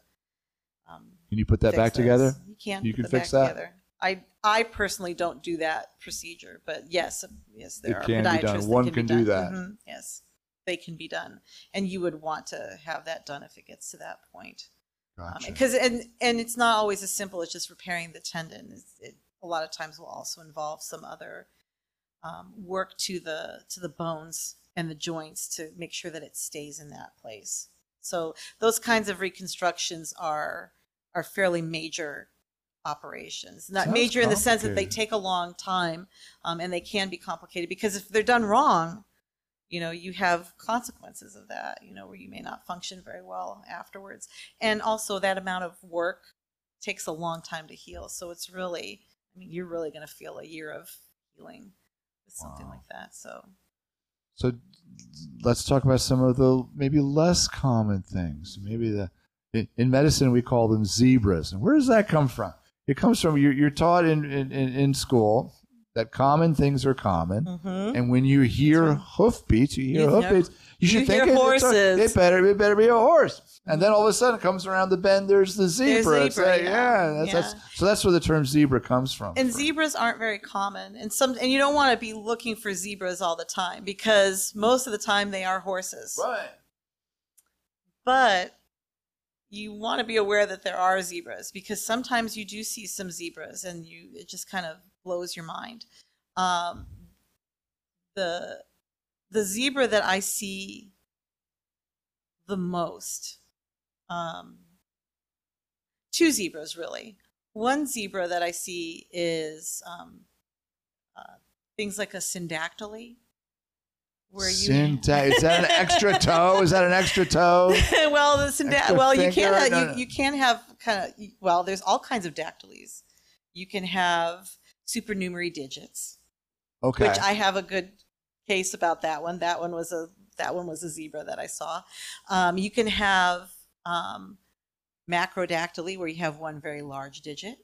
Um, can you put that back those. together? You can. You can fix that. Together. I I personally don't do that procedure, but yes, yes, there it are can podiatrists be done. One that can, can be do done. that. Mm-hmm. Yes, they can be done, and you would want to have that done if it gets to that point. Gotcha. Um, 'cause, and and it's not always as simple as just repairing the tendon. It's, it, a lot of times will also involve some other um, work to the to the bones and the joints to make sure that it stays in that place. So those kinds of reconstructions are are fairly major operations. Not Sounds major in the sense that they take a long time, um, and they can be complicated because if they're done wrong, you know, you have consequences of that. You know, where you may not function very well afterwards, and also that amount of work takes a long time to heal. So it's really I mean, you're really going to feel a year of healing with something wow. like that. So, so let's talk about some of the maybe less common things. Maybe the in, in medicine we call them zebras. And where does that come from? It comes from you're, you're taught in, in, in school that common things are common, mm-hmm. and when you hear right. hoofbeats, you hear you hoofbeats. Know, you should you think hear it, horses. It better, it better be a horse. And then all of a sudden it comes around the bend, there's the zebra. There's zebra like, yeah. Yeah, that's, yeah. That's, so that's where the term zebra comes from. And for. zebras aren't very common. And some, and you don't want to be looking for zebras all the time because most of the time they are horses. Right. But you want to be aware that there are zebras because sometimes you do see some zebras and you it just kind of blows your mind. Um, the the zebra that I see the most... Um, two zebras, really. One zebra that I see is um, uh, things like a syndactyly. Where you Synta- is that an extra toe? Is that an extra toe? well, the synda- well, you can have, no, no. You, you can have kind of well, there's all kinds of dactylies. You can have supernumerary digits. Okay. Which I have a good case about that one. That one was a that one was a zebra that I saw. Um, you can have Um, macrodactyly, where you have one very large digit.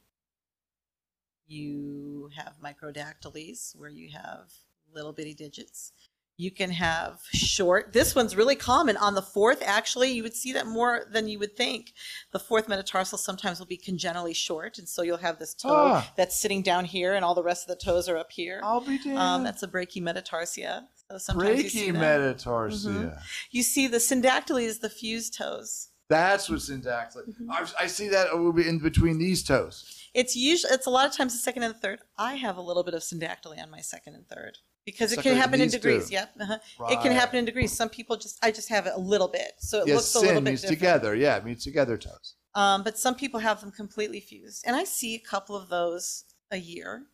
You have microdactylies, where you have little bitty digits. You can have short. This one's really common on the fourth. Actually, you would see that more than you would think. The fourth metatarsal sometimes will be congenitally short, and so you'll have this toe ah. that's sitting down here, and all the rest of the toes are up here. I'll be damned. Um, that's a brachymetatarsia. So sometimes brachymetatarsia. You see, mm-hmm. you see the syndactyly is the fused toes. That's what syndactyly. Mm-hmm. I, I see that in between these toes. It's usually it's a lot of times the second and the third. I have a little bit of syndactyly on my second and third because second it can happen in degrees. Two. Yep, uh-huh. right. It can happen in degrees. Some people just I just have it a little bit, so it yes, looks a little bit means different. Together. Yeah, it means together toes. Um, but some people have them completely fused, and I see a couple of those a year.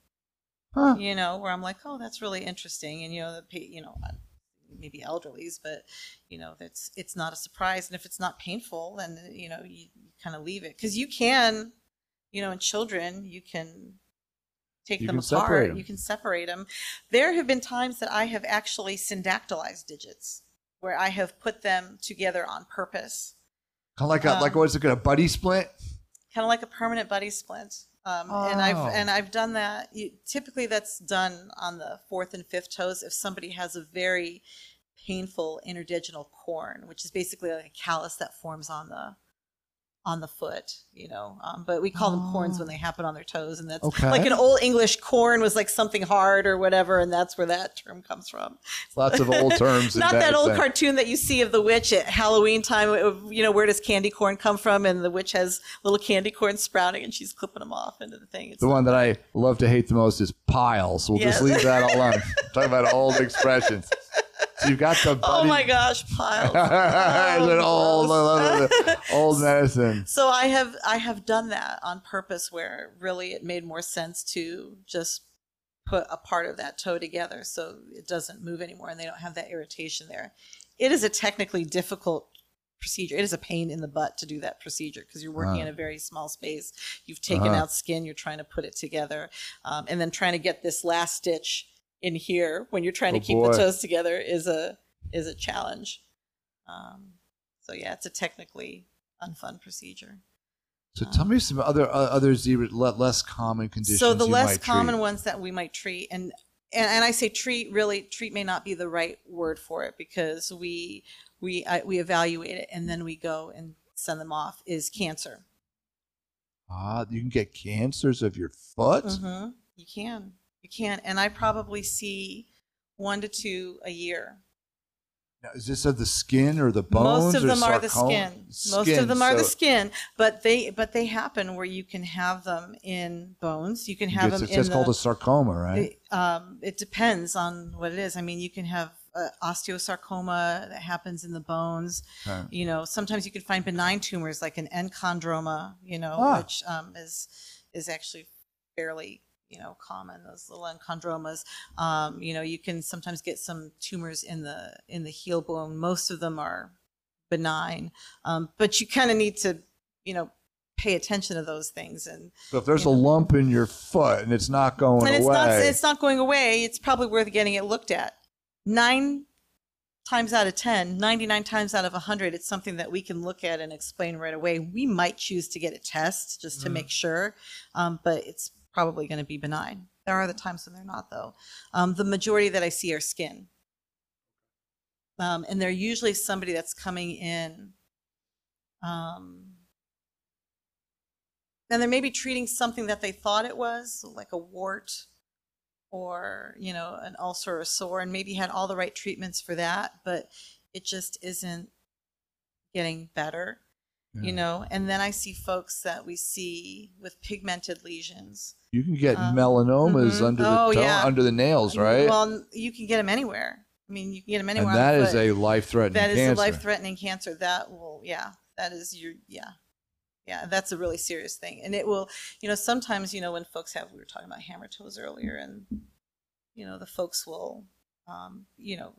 Huh. You know, where I'm like, oh, that's really interesting, and you know, the you know, maybe elderlies, but you know, that's it's not a surprise, and if it's not painful, then you know, you, you kind of leave it because you can, you know, in children, you can take you them can apart, them. you can separate them. There have been times that I have actually syndactylized digits where I have put them together on purpose, kind of like a um, like what is it, a buddy splint? Kind of like a permanent buddy splint. Um, oh. And I've and I've done that. You, typically, that's done on the fourth and fifth toes if somebody has a very painful interdigital corn, which is basically like a callus that forms on the on the foot, you know, um, but we call oh. them corns when they happen on their toes. And that's okay. like an old English corn was like something hard or whatever. And that's where that term comes from. Lots of old terms. Not that old thing. Cartoon that you see of the witch at Halloween time. It, you know, where does candy corn come from? And the witch has little candy corn sprouting and she's clipping them off into the thing. It's the one that I love to hate the most is piles. We'll yes. just leave that alone. Talk about old expressions. So you've got the buddy. Oh my gosh, piles. Oh, old, old medicine. So I have I have done that on purpose, where really it made more sense to just put a part of that toe together so it doesn't move anymore and they don't have that irritation there. It is a technically difficult procedure. It is a pain in the butt to do that procedure because you're working wow. in a very small space. You've taken uh-huh. out skin. You're trying to put it together, um, and then trying to get this last stitch in here when you're trying oh to keep boy. the toes together is a is a challenge. Um, so yeah, it's a technically unfun procedure. So um, tell me some other uh, other zebra, less common conditions. So the you less might common treat. ones that we might treat, and, and and I say treat really treat may not be the right word for it because we we I, we evaluate it and then we go and send them off. Is cancer? Ah, uh, you can get cancers of your foot. Mm-hmm. You can. You can't, and I probably see one to two a year. Now, is this of the skin or the bones? Most of them are the skin. Most of them are the skin, but they but they happen where you can have them in bones. You can have them in the. It's called a sarcoma, right? The, um, it depends on what it is. I mean, you can have uh, osteosarcoma that happens in the bones. Okay. You know, sometimes you can find benign tumors like an enchondroma. You know, ah. which um, is is actually fairly. you know, common, those little enchondromas. Um, you know, you can sometimes get some tumors in the in the heel bone. Most of them are benign, um, but you kind of need to, you know, pay attention to those things. And so, if there's you know, a lump in your foot and it's not going and it's away, not, it's not going away. It's probably worth getting it looked at. Nine times out of ten, ninety-nine times out of a hundred, it's something that we can look at and explain right away. We might choose to get a test just to mm. make sure, um, but it's probably going to be benign. There are the times when they're not, though. Um, the majority that I see are skin. Um, and they're usually somebody that's coming in. Um, and they may be treating something that they thought it was, like a wart or, you know, an ulcer or sore, and maybe had all the right treatments for that, but it just isn't getting better, yeah. you know. And then I see folks that we see with pigmented lesions. You can get um, melanomas mm-hmm. under the oh, toe, yeah. under the nails, right? Well, you can get them anywhere. I mean, you can get them anywhere. And that is a life-threatening cancer. That is a life-threatening cancer. That will, yeah, that is your, yeah. Yeah, that's a really serious thing. And it will, you know, sometimes, you know, when folks have, we were talking about hammer toes earlier, and, you know, the folks will, um, you know,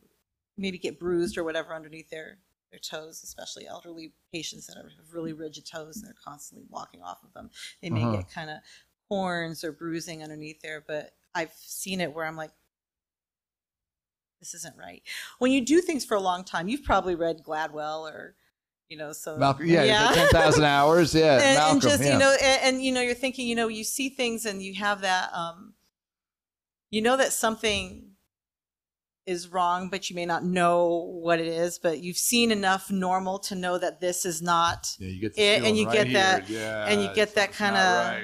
maybe get bruised or whatever underneath their, their toes, especially elderly patients that have really rigid toes and they're constantly walking off of them. They may uh-huh. get kind of corns or bruising underneath there, but I've seen it where I'm like, this isn't right. When you do things for a long time, you've probably read Gladwell or, you know, so Malcolm, yeah, yeah. ten thousand hours, yeah, and, Malcolm, and just yeah. you know, and, and you know, you're thinking, you know, you see things and you have that, um, you know, that something is wrong, but you may not know what it is, but you've seen enough normal to know that this is not yeah, you get it, and you, right get that, yeah, and you get that, and you get that kind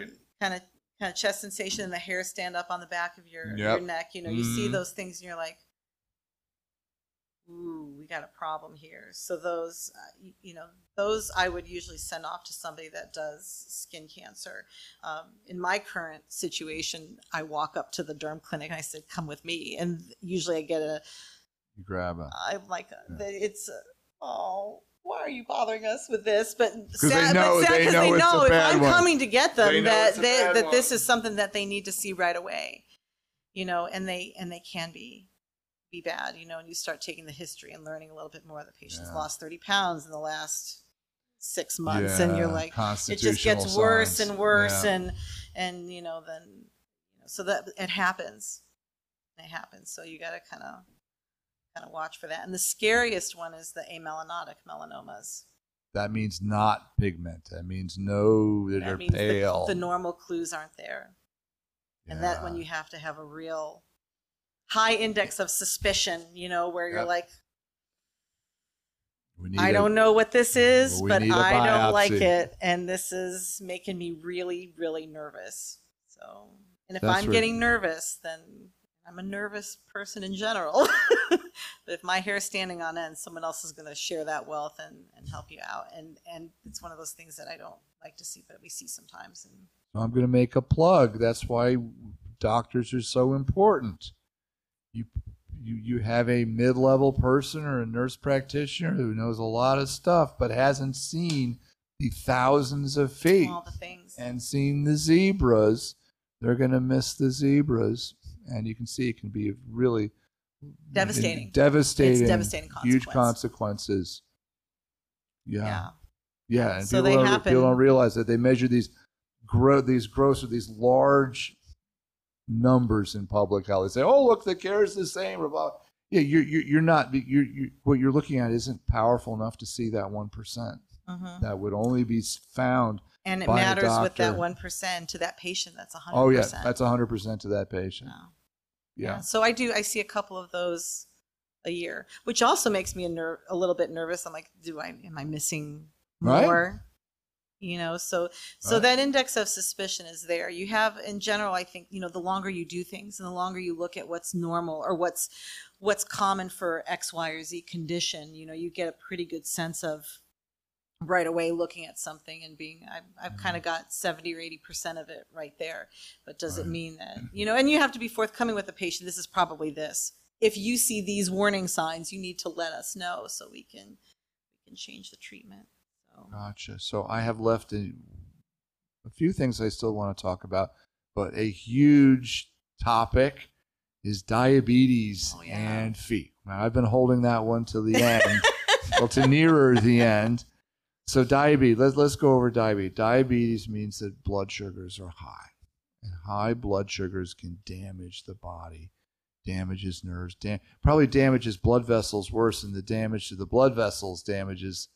of, kind of. Kind of chest sensation and the hair stand up on the back of your, yep. your neck. You know, you mm. see those things and you're like, ooh, we got a problem here. So those, uh, you know, those I would usually send off to somebody that does skin cancer. Um, in my current situation, I walk up to the derm clinic and I said, come with me. And usually I get a, you grab a, I'm like, a, yeah. it's, a, oh, why are you bothering us with this? But sad, they know, but sad because they know, they know if I'm one. coming to get them, they that they, that one. this is something that they need to see right away, you know, and they and they can be be bad, you know. And you start taking the history and learning a little bit more. The patient's yeah. lost thirty pounds in the last six months, yeah. and you're like, it just gets signs. worse and worse, yeah. and and you know, then you know, so that it happens, it happens. So you got to kind of. Kind of watch for that. And the scariest one is the amelanotic melanomas. That means not pigment. That means no, that, that are means pale. The, the normal clues aren't there. Yeah. And that when you have to have a real high index of suspicion, you know, where you're yep. like, We need I don't a, know what this is, well, but I don't like it. And this is making me really, really nervous. So, and if That's I'm right. getting nervous, then I'm a nervous person in general. But if my hair is standing on end, someone else is going to share that wealth and, and help you out. And, and it's one of those things that I don't like to see, but we see sometimes. And I'm going to make a plug. That's why doctors are so important. You, you, you have a mid-level person or a nurse practitioner who knows a lot of stuff but hasn't seen the thousands of feet All the things. and seen the zebras. They're going to miss the zebras. And you can see it can be really devastating. Devastating. It's devastating consequences. Huge consequences. Yeah. Yeah. yeah. And so people, they don't, people don't realize that they measure these grow these gross or these large numbers in public health. They say, "Oh, look, the care is the same." Yeah, you're you're not you're, you're what you're looking at isn't powerful enough to see that one percent. Uh-huh. That would only be found. And it by matters with that one percent to that patient. That's a hundred. Oh yeah, that's a hundred percent to that patient. Wow. Yeah. yeah. So I do. I see a couple of those a year, which also makes me a, ner- a little bit nervous. I'm like, do I am I missing more? Right. You know, so so right. that index of suspicion is there. You have, in general, I think, you know, the longer you do things and the longer you look at what's normal or what's what's common for X, Y, or Z condition, you know, you get a pretty good sense of right away looking at something and being, I've, I've mm-hmm. kind of got seventy or eighty percent of it right there. But does right. it mean that, you know, and you have to be forthcoming with the patient. This is probably this. If you see these warning signs, you need to let us know so we can we can change the treatment. Gotcha. So I have left a, a few things I still want to talk about, but a huge topic is diabetes oh, yeah. and feet. Now, I've been holding that one to the end, well, to nearer the end. So diabetes, let's, let's go over diabetes. Diabetes means that blood sugars are high, and high blood sugars can damage the body, damages nerves, dam- probably damages blood vessels worse than the damage to the blood vessels damages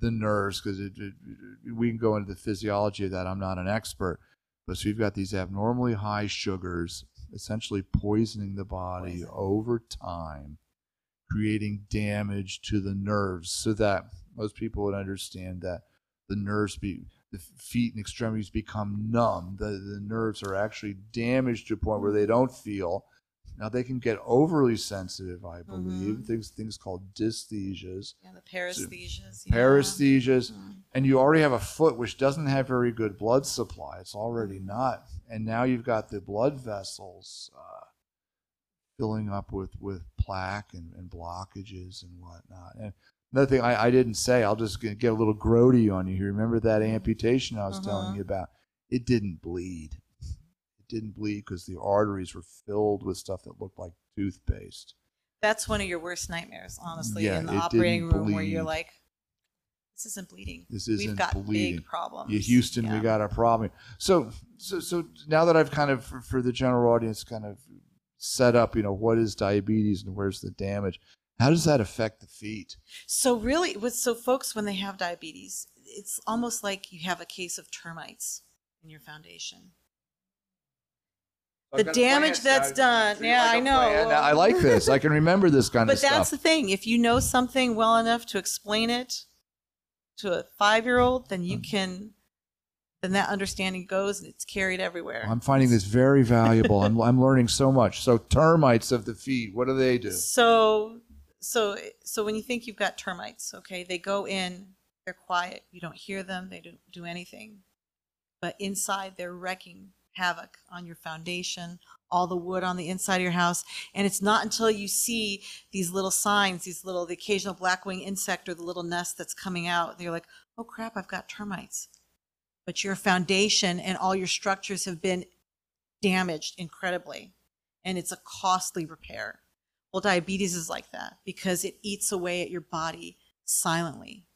the nerves, because it, it, we can go into the physiology of that. I'm not an expert, but so you've got these abnormally high sugars essentially poisoning the body Poison. over time, creating damage to the nerves, so that most people would understand that the nerves, be, the feet and extremities become numb. The, the nerves are actually damaged to a point where they don't feel. Now, they can get overly sensitive, I believe, mm-hmm. things things called dysthesias. Yeah, the paresthesias. So, yeah. Paresthesias. Mm-hmm. And you already have a foot which doesn't have very good blood supply. It's already not. And now you've got the blood vessels uh, filling up with, with plaque and, and blockages and whatnot. And another thing I, I didn't say, I'll just get a little grody on you here. Remember that amputation I was uh-huh. telling you about? It didn't bleed. didn't bleed because the arteries were filled with stuff that looked like toothpaste. That's one of your worst nightmares, honestly, yeah, in the operating room bleed. where you're like, this isn't bleeding. This isn't bleeding. We've got bleeding. big problems. Yeah, Houston, yeah. we got a problem. So, so, so now that I've kind of, for, for the general audience, kind of set up, you know, what is diabetes and where's the damage? How does that affect the feet? So really, so folks, when they have diabetes, it's almost like you have a case of termites in your foundation. The damage that's done. Yeah, I know. I like this. I can remember this kind of stuff. But that's the thing. If you know something well enough to explain it to a five-year-old, then you can, then that understanding goes and it's carried everywhere. I'm finding this very valuable. I'm I'm learning so much. So termites of the feet, what do they do? So, so, so when you think you've got termites, okay, they go in, they're quiet. You don't hear them. They don't do anything. But inside, they're wrecking havoc on your foundation, all the wood on the inside of your house. And it's not until you see these little signs, these little, the occasional blackwing insect or the little nest that's coming out, and you're like, oh crap, I've got termites. But your foundation and all your structures have been damaged incredibly, and it's a costly repair. Well, diabetes is like that because it eats away at your body silently.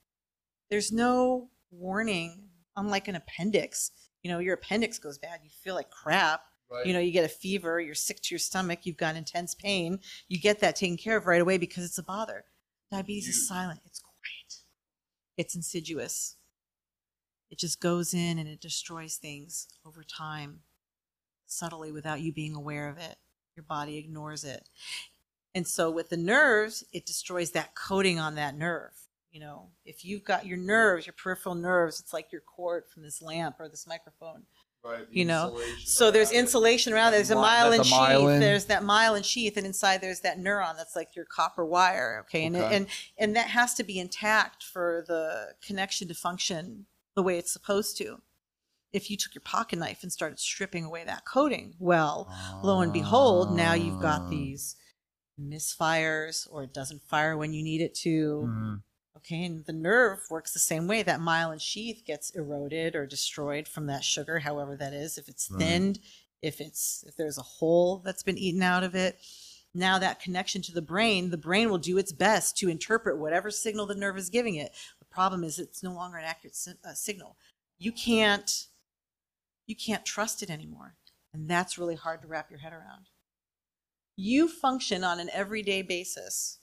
There's no warning, unlike an appendix. You know, your appendix goes bad. You feel like crap. Right. You know, you get a fever. You're sick to your stomach. You've got intense pain. You get that taken care of right away because it's a bother. Diabetes you. is silent. It's quiet. It's insidious. It just goes in and it destroys things over time, subtly, without you being aware of it. Your body ignores it. And so with the nerves, it destroys that coating on that nerve. You know, if you've got your nerves, your peripheral nerves, it's like your cord from this lamp or this microphone. Right, you know, so there's insulation around. There's a myelin sheath. There's that myelin sheath, and inside there's that neuron that's like your copper wire. Okay, and and and that has to be intact for the connection to function the way it's supposed to. If you took your pocket knife and started stripping away that coating, well, lo and behold, now you've got these misfires, or it doesn't fire when you need it to. Mm-hmm. Okay, and the nerve works the same way. That myelin sheath gets eroded or destroyed from that sugar, however that is. If it's thinned, right. if it's if there's a hole that's been eaten out of it, now that connection to the brain, the brain will do its best to interpret whatever signal the nerve is giving it. The problem is it's no longer an accurate si uh, signal. You can't you can't trust it anymore, and that's really hard to wrap your head around. You function on an everyday basis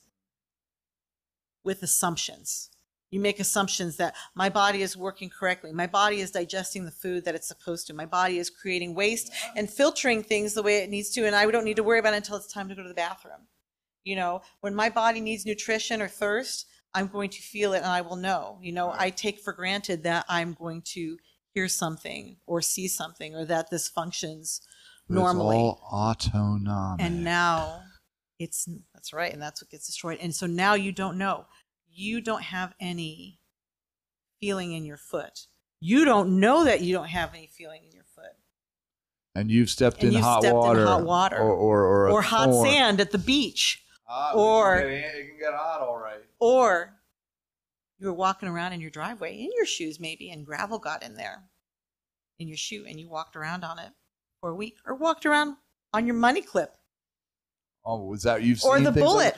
with assumptions. You make assumptions that my body is working correctly. My body is digesting the food that it's supposed to. My body is creating waste and filtering things the way it needs to, and I don't need to worry about it until it's time to go to the bathroom. You know, when my body needs nutrition or thirst, I'm going to feel it and I will know. You know, I take for granted that I'm going to hear something or see something, or that this functions normally. It's all autonomic. And now... It's, that's right, and that's what gets destroyed. And so now you don't know. You don't have any feeling in your foot. You don't know that you don't have any feeling in your foot. And you've stepped, and in, you've hot stepped water, in hot water. Or, or, or, or hot or, sand at the beach. Uh, or it can, can get hot, all right. Or you were walking around in your driveway, in your shoes maybe, and gravel got in there, in your shoe, and you walked around on it for a week. Or walked around on your money clip. Oh, was that you've seen? Or the bullet.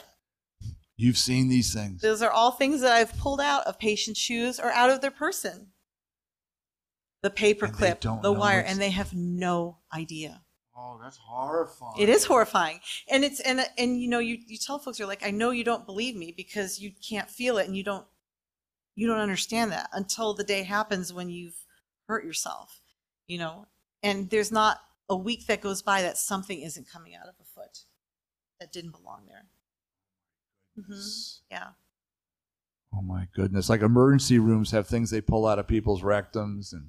Like, you've seen these things. Those are all things that I've pulled out of patients' shoes or out of their person. The paper clip, the wire, and they have no idea. Oh, that's horrifying. It is horrifying, and it's and and you know you you tell folks, you're like, I know you don't believe me because you can't feel it and you don't you don't understand that until the day happens when you've hurt yourself, you know. And there's not a week that goes by that something isn't coming out of a foot that didn't belong there. Mm-hmm. Yeah. Oh my goodness! Like emergency rooms have things they pull out of people's rectums, and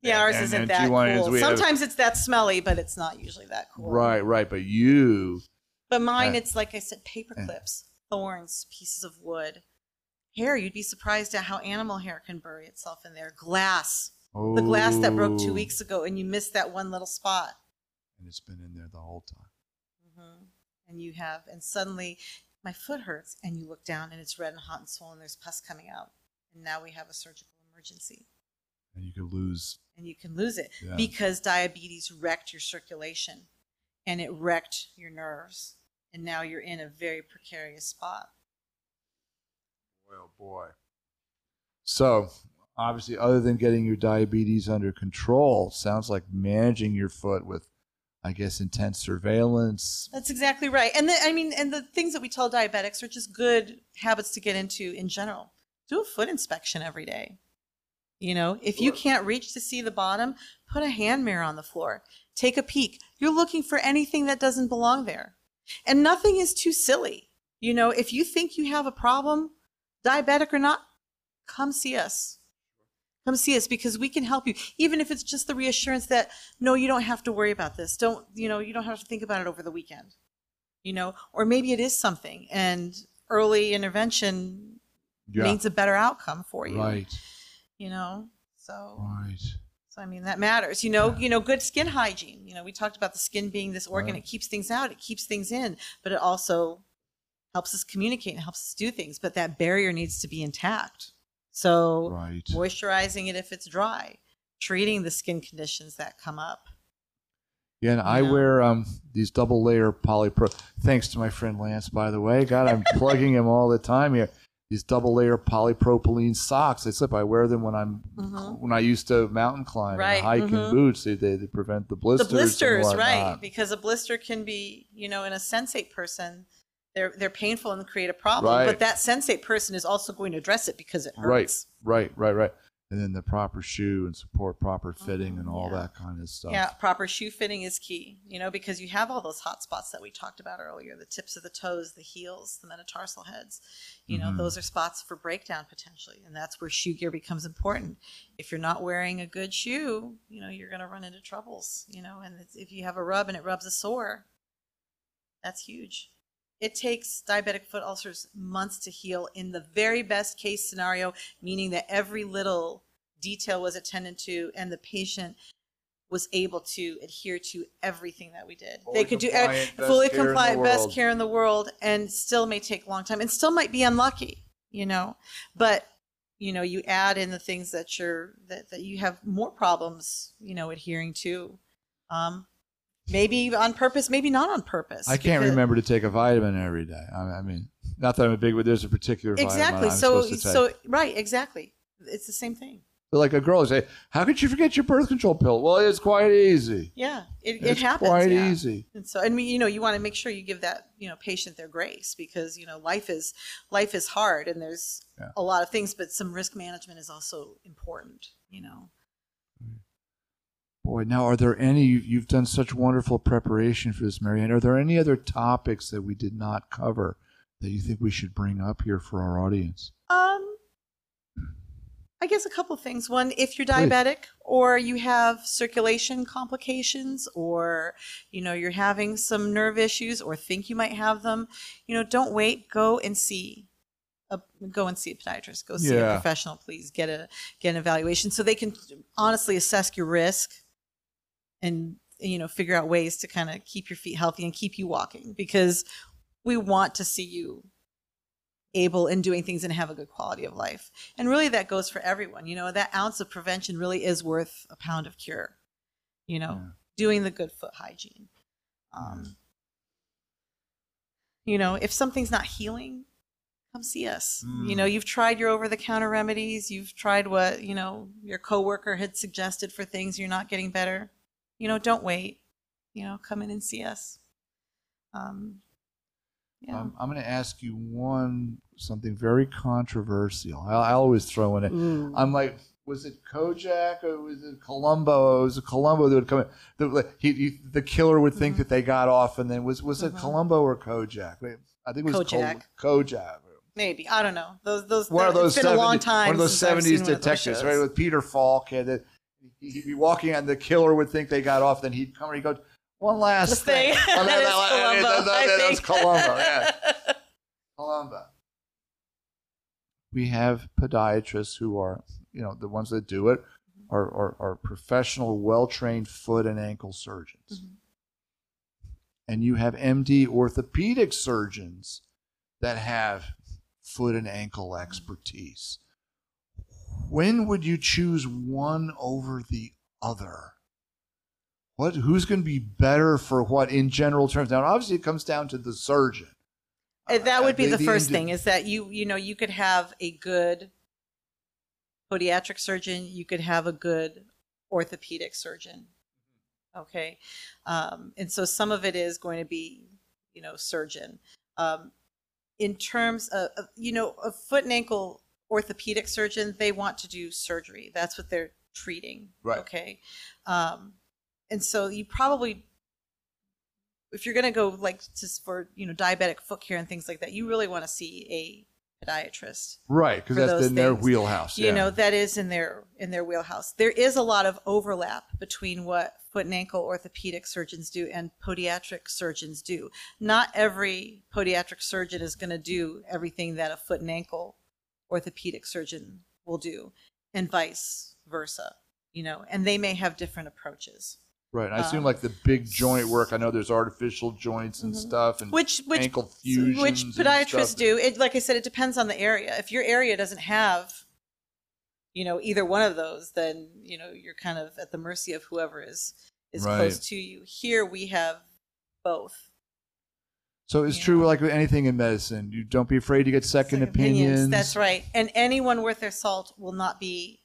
yeah, ours and, isn't and that cool. Sometimes have, it's that smelly, but it's not usually that cool. Right, right. But you. But mine, I, it's like I said: paper clips, yeah. thorns, pieces of wood, hair. You'd be surprised at how animal hair can bury itself in there. Glass. Oh. The glass that broke two weeks ago, and you missed that one little spot. And it's been in there the whole time. Mm-hmm. And you have, and suddenly my foot hurts, and you look down and it's red and hot and swollen. There's pus coming out, and now we have a surgical emergency. And you could lose. And you can lose it yeah. because diabetes wrecked your circulation, and it wrecked your nerves, and now you're in a very precarious spot. Well, boy. So obviously, other than getting your diabetes under control, sounds like managing your foot with, I guess, intense surveillance. That's exactly right. And the, I mean, and the things that we tell diabetics are just good habits to get into in general. Do a foot inspection every day. You know, if you can't reach to see the bottom, put a hand mirror on the floor. Take a peek. You're looking for anything that doesn't belong there. And nothing is too silly. You know, if you think you have a problem, diabetic or not, come see us. Come see us, because we can help you, even if it's just the reassurance that, no, you don't have to worry about this. Don't, you know, you don't have to think about it over the weekend, you know, or maybe it is something, and early intervention yeah. means a better outcome for you. Right. You know, so. Right. So, I mean, that matters, you know, yeah. you know, good skin hygiene. You know, we talked about the skin being this organ. Right. It keeps things out. It keeps things in, but it also helps us communicate and helps us do things. But that barrier needs to be intact. So right. moisturizing it if it's dry, treating the skin conditions that come up. Yeah, and you I know? wear um, these double layer polypro. Thanks to my friend Lance, by the way. God, I'm plugging him all the time here. These double layer polypropylene socks. They slip. I wear them when I'm mm-hmm. when I used to mountain climb right. and hike mm-hmm. in boots. They, they they prevent the blisters. The blisters, right? Because a blister can be, you know, in a sensate person. They're, they're painful and create a problem, right. but that sensate person is also going to address it because it hurts. Right, right, right, right. and then the proper shoe and support proper fitting and all yeah. that kind of stuff. Yeah, proper shoe fitting is key, you know, because you have all those hot spots that we talked about earlier, the tips of the toes, the heels, the metatarsal heads, you mm-hmm. know, those are spots for breakdown potentially, and that's where shoe gear becomes important. If you're not wearing a good shoe, you know, you're going to run into troubles, you know, and it's, if you have a rub and it rubs a sore, that's huge. It takes diabetic foot ulcers months to heal in the very best case scenario, meaning that every little detail was attended to and the patient was able to adhere to everything that we did. Fully they could do every, fully compliant, best care in the world, and still may take a long time and still might be unlucky, you know. But, you know, you add in the things that you're, that, that you have more problems, you know, adhering to. Um, Maybe on purpose, maybe not on purpose. I can't remember to take a vitamin every day. I mean, not that I'm a big, but there's a particular vitamin exactly. I'm so, supposed to take. So, right, exactly. It's the same thing. But like a girl would say, how could you forget your birth control pill? Well, it's quite easy. Yeah, it, it happens. It's quite yeah. easy. And so, I mean, you know, you want to make sure you give that, you know, patient their grace, because, you know, life is, life is hard, and there's yeah. a lot of things, but some risk management is also important, you know. Boy, now are there any, you've done such wonderful preparation for this, Marianne. Are there any other topics that we did not cover that you think we should bring up here for our audience? Um, I guess a couple things. One, if you're diabetic Please. or you have circulation complications, or, you know, you're having some nerve issues or think you might have them, you know, don't wait. Go and see. A, go and see a podiatrist. Go see yeah. a professional, please. Get a get an evaluation so they can honestly assess your risk. And, you know, figure out ways to kind of keep your feet healthy and keep you walking, because we want to see you able and doing things and have a good quality of life. And really that goes for everyone. You know, that ounce of prevention really is worth a pound of cure, you know, yeah. doing the good foot hygiene. Um, you know, if something's not healing, come see us. Mm. You know, you've tried your over-the-counter remedies. You've tried what, you know, your coworker had suggested for things. You're not getting better. You know, don't wait. You know, come in and see us. Um, yeah. um, I'm going to ask you one, something very controversial. I, I always throw in it. Ooh. I'm like, was it Kojak or was it Columbo? It was a Columbo that would come in. The, he, he, the killer would think mm-hmm. that they got off, and then was was it mm-hmm. Columbo or Kojak? I think it was Kojak. Ko, Kojak. Maybe. I don't know. Those those. One of those it's been seventy, a long time. One of those seventies detectives, right? With Peter Falk and. It, he'd be walking and the killer would think they got off, then he'd come and he'd go, one last thing. thing. Well, that, that, that, that, that, that was Columbo, yeah. Columbo. We have podiatrists who are, you know, the ones that do it are, are, are professional, well-trained foot and ankle surgeons. Mm-hmm. And you have M D orthopedic surgeons that have foot and ankle expertise. When would you choose one over the other? What? Who's going to be better for what in general terms? Now, obviously, it comes down to the surgeon. That uh, would be the, the first indi- thing is that you, you know, you could have a good podiatric surgeon. You could have a good orthopedic surgeon. Okay. Um, and so some of it is going to be, you know, surgeon. Um, in terms of, of, you know, a foot and ankle orthopedic surgeon, they want to do surgery. That's what they're treating. Right. Okay. Um, and so you probably, if you're going to go like just for, you know, diabetic foot care and things like that, you really want to see a podiatrist. Right. Because that's in things. Their wheelhouse. You yeah. know, that is in their, in their wheelhouse. There is a lot of overlap between what foot and ankle orthopedic surgeons do and podiatric surgeons do. Not every podiatric surgeon is going to do everything that a foot and ankle orthopedic surgeon will do, and vice versa, you know, and they may have different approaches. Right. I um, assume like the big joint work, I know there's artificial joints and mm-hmm. stuff and which, which, ankle fusions. Which podiatrists do. It, like I said, it depends on the area. If your area doesn't have, you know, either one of those, then, you know, you're kind of at the mercy of whoever is, is right. close to you. Here we have both. So it's yeah. true, like with anything in medicine, you don't be afraid to get second, second opinions. opinions. That's right. And anyone worth their salt will not be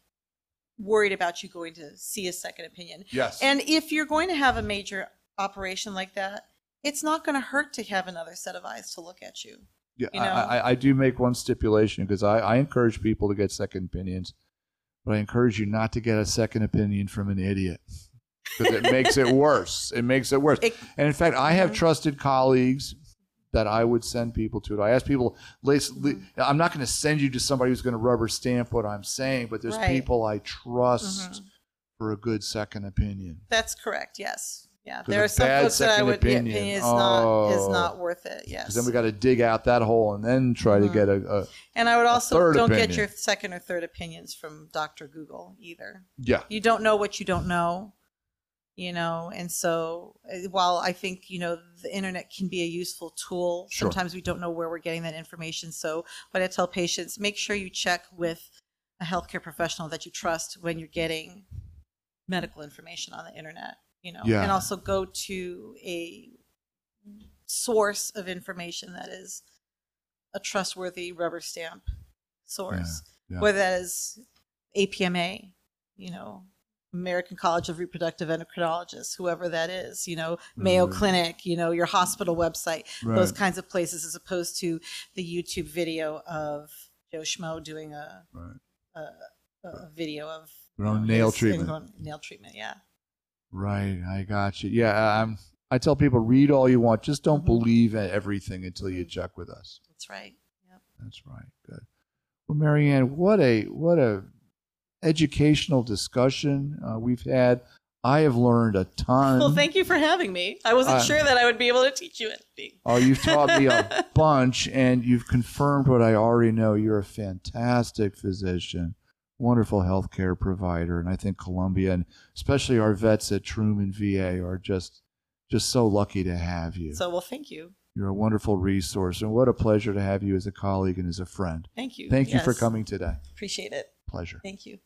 worried about you going to see a second opinion. Yes. And if you're going to have a major operation like that, it's not going to hurt to have another set of eyes to look at you. Yeah, you know? I, I, I do make one stipulation because I, I encourage people to get second opinions. but I encourage you not to get a second opinion from an idiot, because it makes it worse. It makes it worse. It, and in fact, I have trusted colleagues that I would send people to. I ask people, I'm not going to send you to somebody who's going to rubber stamp what I'm saying, but there's right. people I trust mm-hmm. for a good second opinion. That's correct, yes. Yeah, there are some folks that I would opinion, the opinion is, oh, not, is not worth it, yes. Because then we got to dig out that hole and then try mm-hmm. to get a, a And I would also, don't opinion. Get your second or third opinions from Doctor Google either. Yeah. You don't know what you don't know. You know, and so while I think, you know, the internet can be a useful tool, sure. sometimes we don't know where we're getting that information. So what I tell patients, make sure you check with a healthcare professional that you trust when you're getting medical information on the internet, you know, yeah. and also go to a source of information that is a trustworthy rubber stamp source, yeah. Yeah. whether that is A P M A, you know, American College of Reproductive Endocrinologists, whoever that is, you know, Mayo right. Clinic, you know, your hospital website, right. those kinds of places, as opposed to the YouTube video of Joe Schmo doing a, right. a, a right. video of you know, nail treatment. Nail treatment, yeah. Right, I got you. Yeah, I'm, I tell people, read all you want. Just don't mm-hmm. believe in everything until you check with us. That's right. Yep. That's right. Good. Well, Marianne, what a what a... educational discussion uh, we've had. I have learned a ton. Well, thank you for having me. I wasn't uh, sure that I would be able to teach you anything. Oh, you've taught me a bunch, and you've confirmed what I already know. You're a fantastic physician, wonderful healthcare provider, and I think Columbia, and especially our vets at Truman V A, are just just so lucky to have you. So, well, thank you. You're a wonderful resource, and what a pleasure to have you as a colleague and as a friend. Thank you. Thank yes. you for coming today. Appreciate it. Pleasure. Thank you.